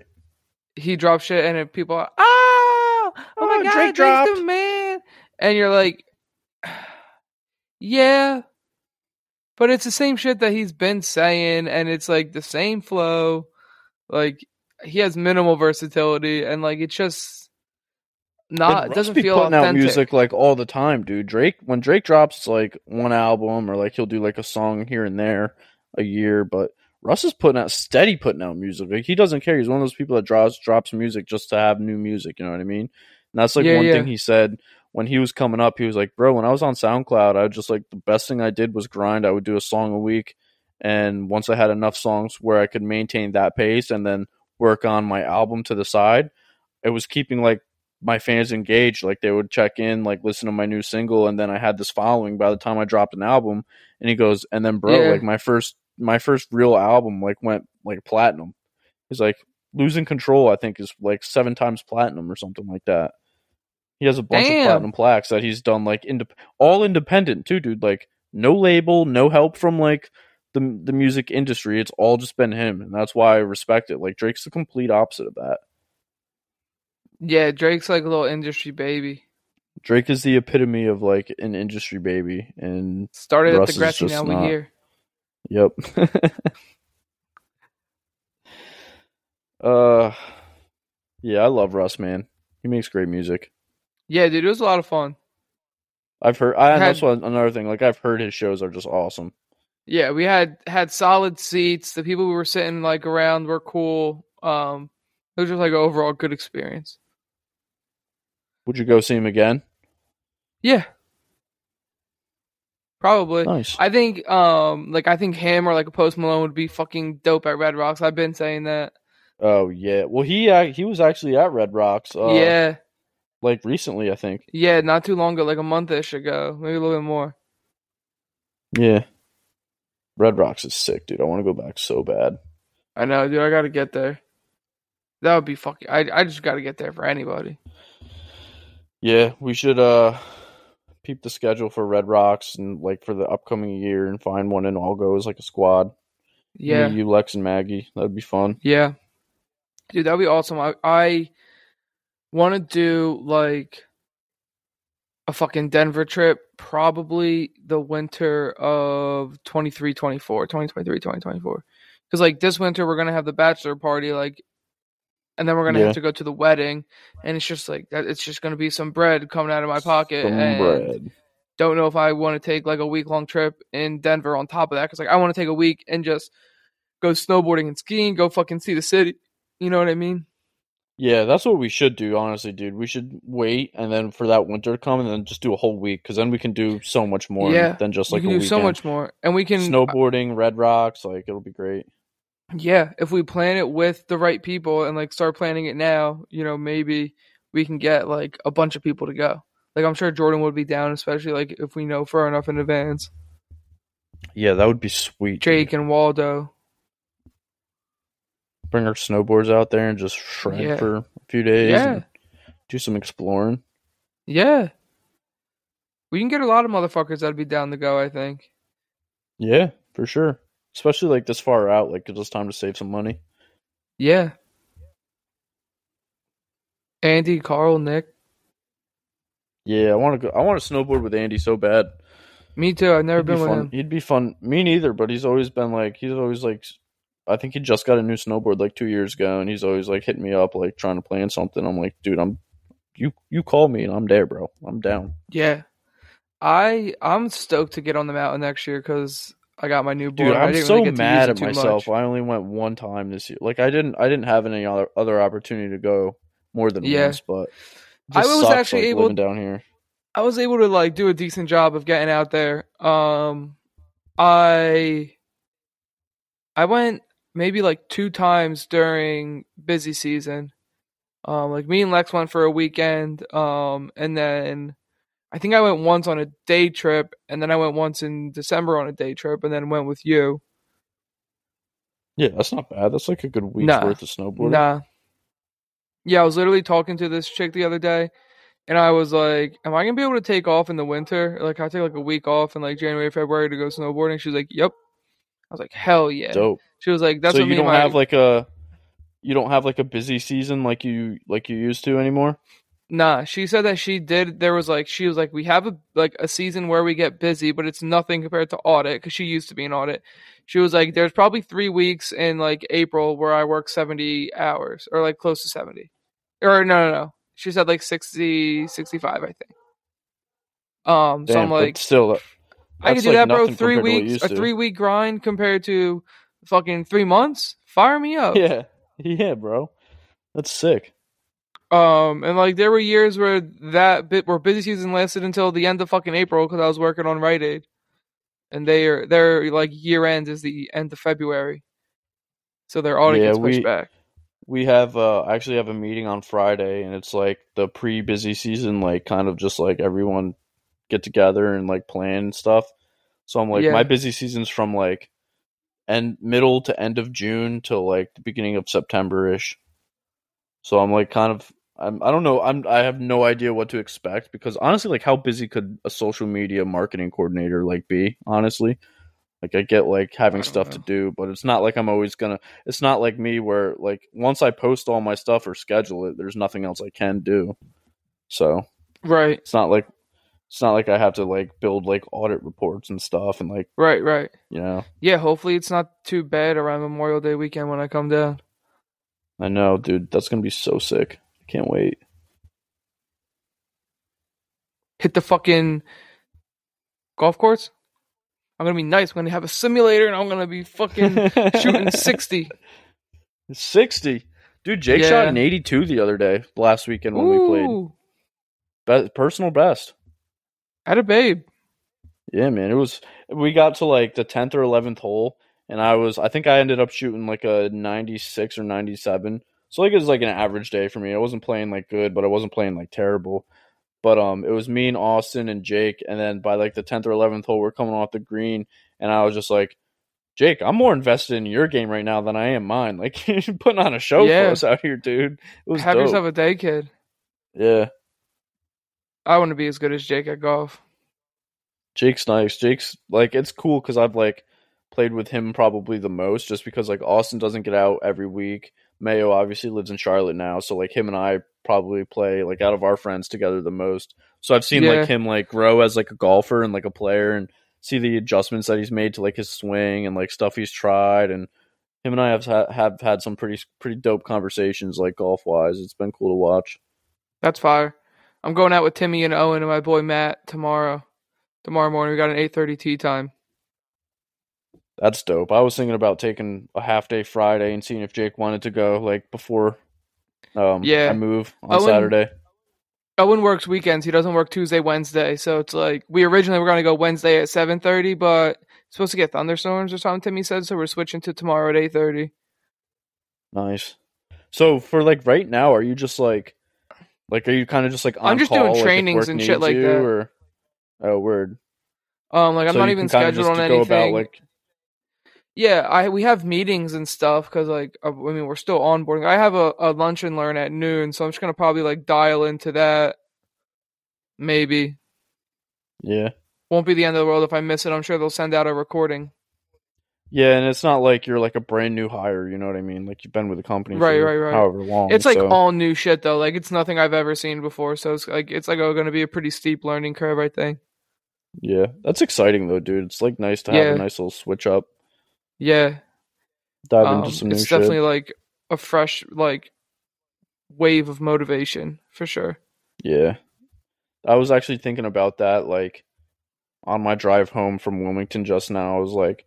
He drops shit, and if people are, oh, oh, oh my god, Drake dropped, the man, and you're like, yeah, but it's the same shit that he's been saying, and it's like the same flow, like. He has minimal versatility, and like it's just not. It doesn't be feel authentic. Out music like all the time, dude. Drake when Drake drops, it's like one album, or like he'll do like a song here and there a year. But Russ is putting out steady, putting out music. Like he doesn't care. He's one of those people that draws drops music just to have new music. You know what I mean? And that's like yeah, one yeah. thing he said when he was coming up. He was like, "Bro, when I was on SoundCloud, I was just like the best thing I did was grind. I would do a song a week, and once I had enough songs where I could maintain that pace, and then." Work on my album to the side. It was keeping like my fans engaged. Like they would check in, like listen to my new single, and then I had this following by the time I dropped an album. And he goes, and then bro, yeah. like my first my first real album like went like platinum. He's like Losing Control, I think is like seven times platinum or something like that. He has a bunch Damn. of platinum plaques that he's done like ind- all independent too, dude. Like no label, no help from like The, the music industry. It's all just been him, and that's why I respect it. Like Drake's the complete opposite of that. Yeah, Drake's like a little industry baby. Drake is the epitome of like an industry baby, and started Russ at the Gretchen. Now not... we hear. Yep. uh, Yeah, I love Russ, man. He makes great music. Yeah, dude, it was a lot of fun. I've heard. I, had, that's one, another thing. Like, I've heard his shows are just awesome. Yeah, we had had solid seats. The people who were sitting like around were cool. Um, it was just like an overall good experience. Would you go see him again? Yeah, probably. Nice. I think, um, like I think him or like a Post Malone would be fucking dope at Red Rocks. I've been saying that. Oh yeah. Well, he uh, he was actually at Red Rocks. Uh, yeah. Like recently, I think. Yeah, not too long ago, like a month-ish ago, maybe a little bit more. Yeah. Red Rocks is sick, dude. I want to go back so bad. I know, dude. I got to get there. That would be fucking... I, I just got to get there for anybody. Yeah, we should uh, peep the schedule for Red Rocks and like for the upcoming year and find one and all go as like a squad. Yeah. Me, you, Lex, and Maggie. That would be fun. Yeah. Dude, that would be awesome. I, I want to do like a fucking Denver trip. Probably the winter of twenty-three twenty-four twenty twenty-three twenty twenty-four because like this winter we're gonna have the bachelor party, like, and then we're gonna yeah. have to go to the wedding, and it's just like it's just gonna be some bread coming out of my pocket. Some and bread. Don't know if I want to take like a week long trip in Denver on top of that, because like I want to take a week and just go snowboarding and skiing, go fucking see the city, you know what I mean? Yeah, that's what we should do, honestly, dude. We should wait and then for that winter to come and then just do a whole week, because then we can do so much more yeah, than just like we can a do weekend. So much more. And we can snowboarding, Red Rocks, like it'll be great. Yeah, if we plan it with the right people and like start planning it now, you know, maybe we can get like a bunch of people to go. Like I'm sure Jordan would be down, especially like if we know far enough in advance. Yeah, that would be sweet. Jake dude. And Waldo. Bring our snowboards out there and just shred yeah. for a few days yeah. and do some exploring. Yeah. We can get a lot of motherfuckers that'd be down to go, I think. Yeah, for sure. Especially like this far out, like it's just time to save some money. Yeah. Andy, Carl, Nick. Yeah, I want to go. I want to snowboard with Andy so bad. Me too. I've never He'd been be with fun. him. He'd be fun. Me neither, but he's always been like, he's always like, I think he just got a new snowboard like two years ago, and he's always like hitting me up, like trying to plan something. I'm like, dude, I'm you. You call me, and I'm there, bro. I'm down. Yeah, I I'm stoked to get on the mountain next year because I got my new board. Dude, I'm I didn't so really get mad to use it at too myself. Much. I only went one time this year. Like I didn't I didn't have any other other opportunity to go more than yeah. once. But I was sucks, actually like, able living down here. I was able to like do a decent job of getting out there. Um, I I went. Maybe like two times during busy season. Um, like me and Lex went for a weekend. Um, and then I think I went once on a day trip. And then I went once in December on a day trip and then went with you. Yeah, that's not bad. That's like a good week's nah, worth of snowboarding. Nah. Yeah, I was literally talking to this chick the other day. And I was like, am I going to be able to take off in the winter? Like I take like a week off in like January, February to go snowboarding. She was like, yep. I was like, hell yeah. Dope. She was like, "That's so what you don't my... have like a, you don't have like a busy season like you like you used to anymore." Nah, she said that she did. There was like she was like, "We have a like a season where we get busy, but it's nothing compared to audit because she used to be an audit." She was like, "There's probably three weeks in like April where I work seventy hours or like close to seventy, or no, no, no." She said like sixty, sixty-five, I think. Um, Damn, so I'm like, still, I could do like that, bro. Three weeks, a three week grind compared to. Fucking three months? Fire me up. Yeah. Yeah, bro. That's sick. Um, and like there were years where that bit where busy season lasted until the end of fucking April because I was working on Rite Aid. And they are their like year end is the end of February. So their audit yeah, gets pushed we, back. We have uh actually have a meeting on Friday and it's like the pre busy season, like kind of just like everyone get together and like plan and stuff. So I'm like yeah. my busy season's from like and middle to end of June to like the beginning of September ish. So I'm like kind of I'm I don't know I'm I have no idea what to expect because honestly, like how busy could a social media marketing coordinator like be? Honestly, like I get like having stuff know. to do, but it's not like I'm always gonna. It's not like me where like once I post all my stuff or schedule it, there's nothing else I can do. So right, it's not like. It's not like I have to like build like audit reports and stuff and like right, right. You know, yeah. Hopefully, it's not too bad around Memorial Day weekend when I come down. I know, dude. That's going to be so sick. I can't wait. Hit the fucking golf course. I'm going to be nice. I'm going to have a simulator, and I'm going to be fucking shooting sixty. sixty? Dude, Jake yeah. shot an eighty-two the other day, last weekend when Ooh. we played. Be- personal best. Had a babe. Yeah, man. It was. We got to like the tenth or eleventh hole, and I was. I think I ended up shooting like a ninety-six or ninety-seven. So like it was like an average day for me. I wasn't playing like good, but I wasn't playing like terrible. But um, it was me and Austin and Jake, and then by like the tenth or eleventh hole, we're coming off the green, and I was just like, Jake, I'm more invested in your game right now than I am mine. Like you're putting on a show yeah. for us out here, dude. It was Have dope. yourself a day, kid. Yeah. I want to be as good as Jake at golf. Jake's nice. Jake's like, it's cool because I've like played with him probably the most, just because like Austin doesn't get out every week. Mayo obviously lives in Charlotte now, so like him and I probably play like out of our friends together the most. So I've seen yeah. like him like grow as like a golfer and like a player, and see the adjustments that he's made to like his swing and like stuff he's tried. And him and I have ha- have had some pretty pretty dope conversations like golf wise. It's been cool to watch. That's fire. I'm going out with Timmy and Owen and my boy Matt tomorrow. Tomorrow morning, we got an eight thirty tee time. That's dope. I was thinking about taking a half day Friday and seeing if Jake wanted to go like before um, yeah. I move on Owen, Saturday. Owen works weekends. He doesn't work Tuesday, Wednesday. So it's like we originally were going to go Wednesday at seven thirty, but it's supposed to get thunderstorms or something, Timmy said. So we're switching to tomorrow at eight thirty. Nice. So for like right now, are you just like, Like, are you kind of just like on call? I'm just call, doing trainings like and shit like you, that. Or, oh, word. Um, like I'm so not even scheduled on anything. About, like... Yeah, I we have meetings and stuff because like I mean we're still onboarding. I have a, a lunch and learn at noon, so I'm just gonna probably like dial into that. Maybe. Yeah. Won't be the end of the world if I miss it. I'm sure they'll send out a recording. Yeah, and it's not like you're like a brand new hire, you know what I mean? Like you've been with the company right, for right, right. however long. It's like so. all new shit though. Like it's nothing I've ever seen before, so it's like it's like oh, going to be a pretty steep learning curve, I think. Yeah, that's exciting though, dude. It's like nice to have yeah. a nice little switch up. Yeah, dive um, into some new shit. It's definitely like a fresh like wave of motivation for sure. Yeah, I was actually thinking about that like on my drive home from Wilmington just now. I was like,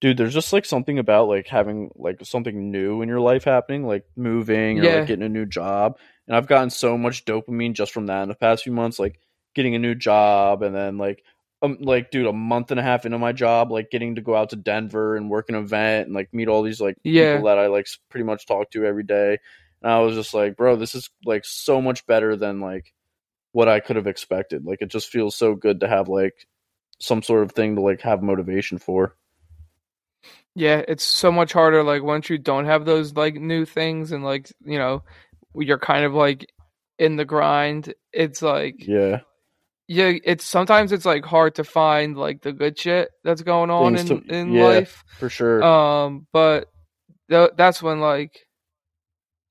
dude, there's just like something about like having like something new in your life happening, like moving or yeah. like getting a new job. And I've gotten so much dopamine just from that in the past few months, like getting a new job. And then like, um, like, dude, a month and a half into my job, like getting to go out to Denver and work an event and like meet all these like yeah. people that I like pretty much talk to every day. And I was just like, bro, this is like so much better than like what I could have expected. Like, it just feels so good to have like some sort of thing to like have motivation for. Yeah, it's so much harder, like, once you don't have those, like, new things and, like, you know, you're kind of, like, in the grind. It's, like... Yeah. Yeah, it's... Sometimes it's, like, hard to find, like, the good shit that's going on things in, to, in yeah, life. For sure. Um, But th- that's when, like,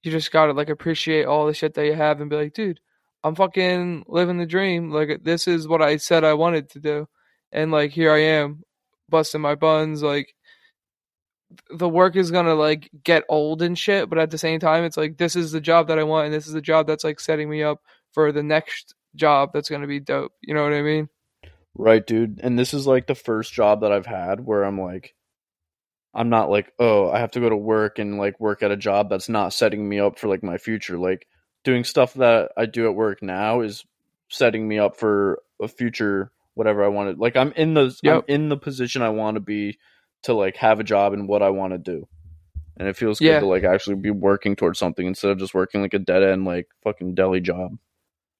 you just gotta, like, appreciate all the shit that you have and be like, dude, I'm fucking living the dream. Like, this is what I said I wanted to do. And, like, here I am, busting my buns, like... The work is gonna like get old and shit, but at the same time, it's like this is the job that I want, and this is the job that's like setting me up for the next job that's gonna be dope. You know what I mean? Right, dude. And this is like the first job that I've had where I'm like, I'm not like, oh, I have to go to work and like work at a job that's not setting me up for like my future. Like doing stuff that I do at work now is setting me up for a future whatever I wanted. Like I'm in the yep. I'm in the position I want to be. To like have a job and what I want to do. And it feels yeah. good to like actually be working towards something instead of just working like a dead end, like fucking deli job.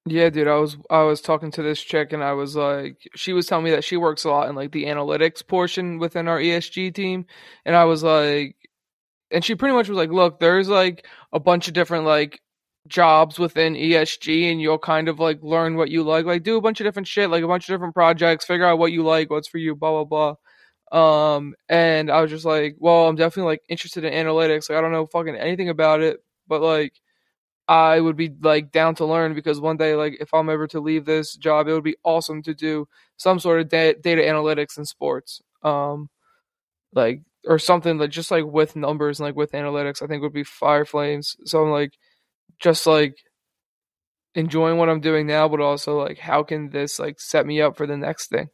Yeah, dude. I was, I was talking to this chick and I was like, she was telling me that she works a lot in like the analytics portion within our E S G team. And I was like, and she pretty much was like, look, there's like a bunch of different like jobs within E S G and you'll kind of like learn what you like, like do a bunch of different shit, like a bunch of different projects, figure out what you like, what's for you, blah, blah, blah. Um, and I was just like, well, I'm definitely like interested in analytics. Like, I don't know fucking anything about it, but like, I would be like down to learn because one day, like if I'm ever to leave this job, it would be awesome to do some sort of da- data analytics in sports. Um, like or something like just like with numbers and like with analytics, I think would be Fire Flames. So I'm like, just like enjoying what I'm doing now, but also like, how can this like set me up for the next thing?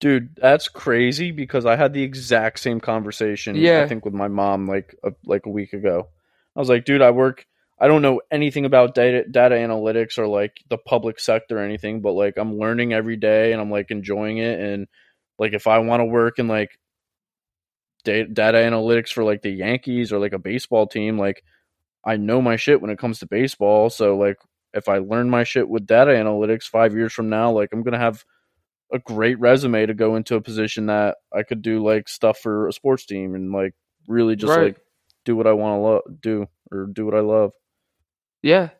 Dude, that's crazy because I had the exact same conversation. Yeah. I think with my mom like a, like a week ago. I was like, dude, I work. I don't know anything about data, data analytics or like the public sector or anything, but like I'm learning every day and I'm like enjoying it. And like, if I want to work in like data, data analytics for like the Yankees or like a baseball team, like I know my shit when it comes to baseball. So like, if I learn my shit with data analytics five years from now, like I'm going to have a great resume to go into a position that I could do like stuff for a sports team and like really just right. like do what I want to lo- do or do what I love. Yeah.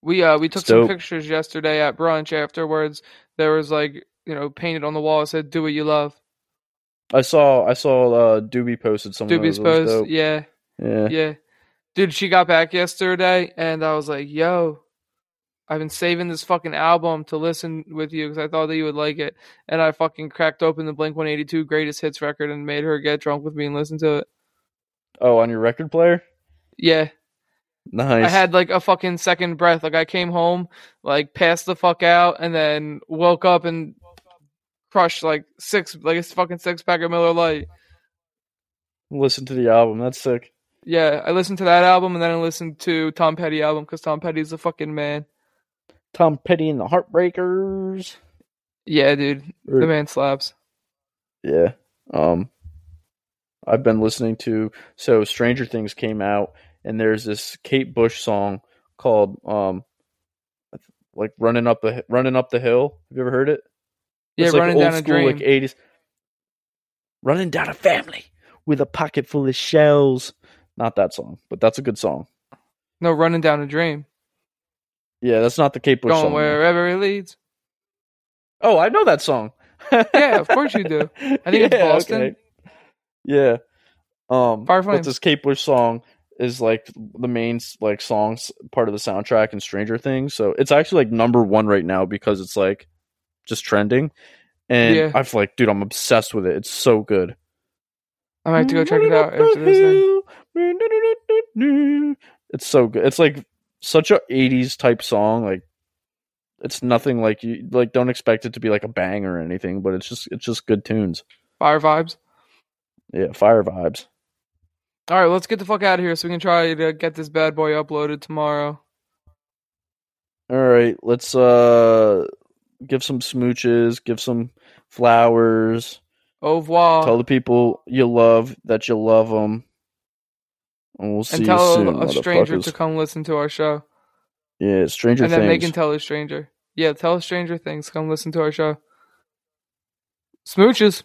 We uh we took some pictures yesterday at brunch afterwards. There was like, you know, painted on the wall, it said do what you love. I saw I saw uh Doobie posted something. Doobie's post, yeah. Yeah. Yeah. Dude, she got back yesterday and I was like, yo, I've been saving this fucking album to listen with you because I thought that you would like it. And I fucking cracked open the Blink one eighty-two Greatest Hits record and made her get drunk with me and listen to it. Oh, on your record player? Yeah. Nice. I had like a fucking second breath. Like I came home, like passed the fuck out, and then woke up and crushed like six, like a fucking six pack of Miller Lite. Listen to the album. That's sick. Yeah, I listened to that album, and then I listened to Tom Petty album because Tom Petty's a fucking man. Tom Petty and the Heartbreakers. Yeah, dude, or, the man slaps. Yeah. Um, I've been listening to so Stranger Things came out. And there's this Kate Bush song called um, like running up the running up the hill. Have you ever heard it? Yeah, it's like running down a dream. Like eighties. Running down a family with a pocket full of shells. Not that song, but that's a good song. No, running down a dream. Yeah, that's not the Kate Bush Going song. Going wherever it leads. Oh, I know that song. Yeah, of course you do. I think yeah, it's Boston. Okay. Yeah. Um, what's this Kate Bush song? Is like the main like songs part of the soundtrack in Stranger Things, so it's actually like number one right now because it's like just trending, and yeah. I feel like, dude, I'm obsessed with it. It's so good. I might have to go check it out after this thing. It's so good. It's like such a eighties type song. Like it's nothing like you like. Don't expect it to be like a bang or anything, but it's just it's just good tunes. Fire vibes. Yeah, fire vibes. All right, let's get the fuck out of here so we can try to get this bad boy uploaded tomorrow. All right, let's uh, give some smooches, give some flowers. Au revoir. Tell the people you love that you love them. And we'll see and you soon, motherfuckers. And tell a stranger to come listen to our show. Yeah, Stranger Things. And then they can tell a stranger. Yeah, tell a stranger things. Come listen to our show. Smooches.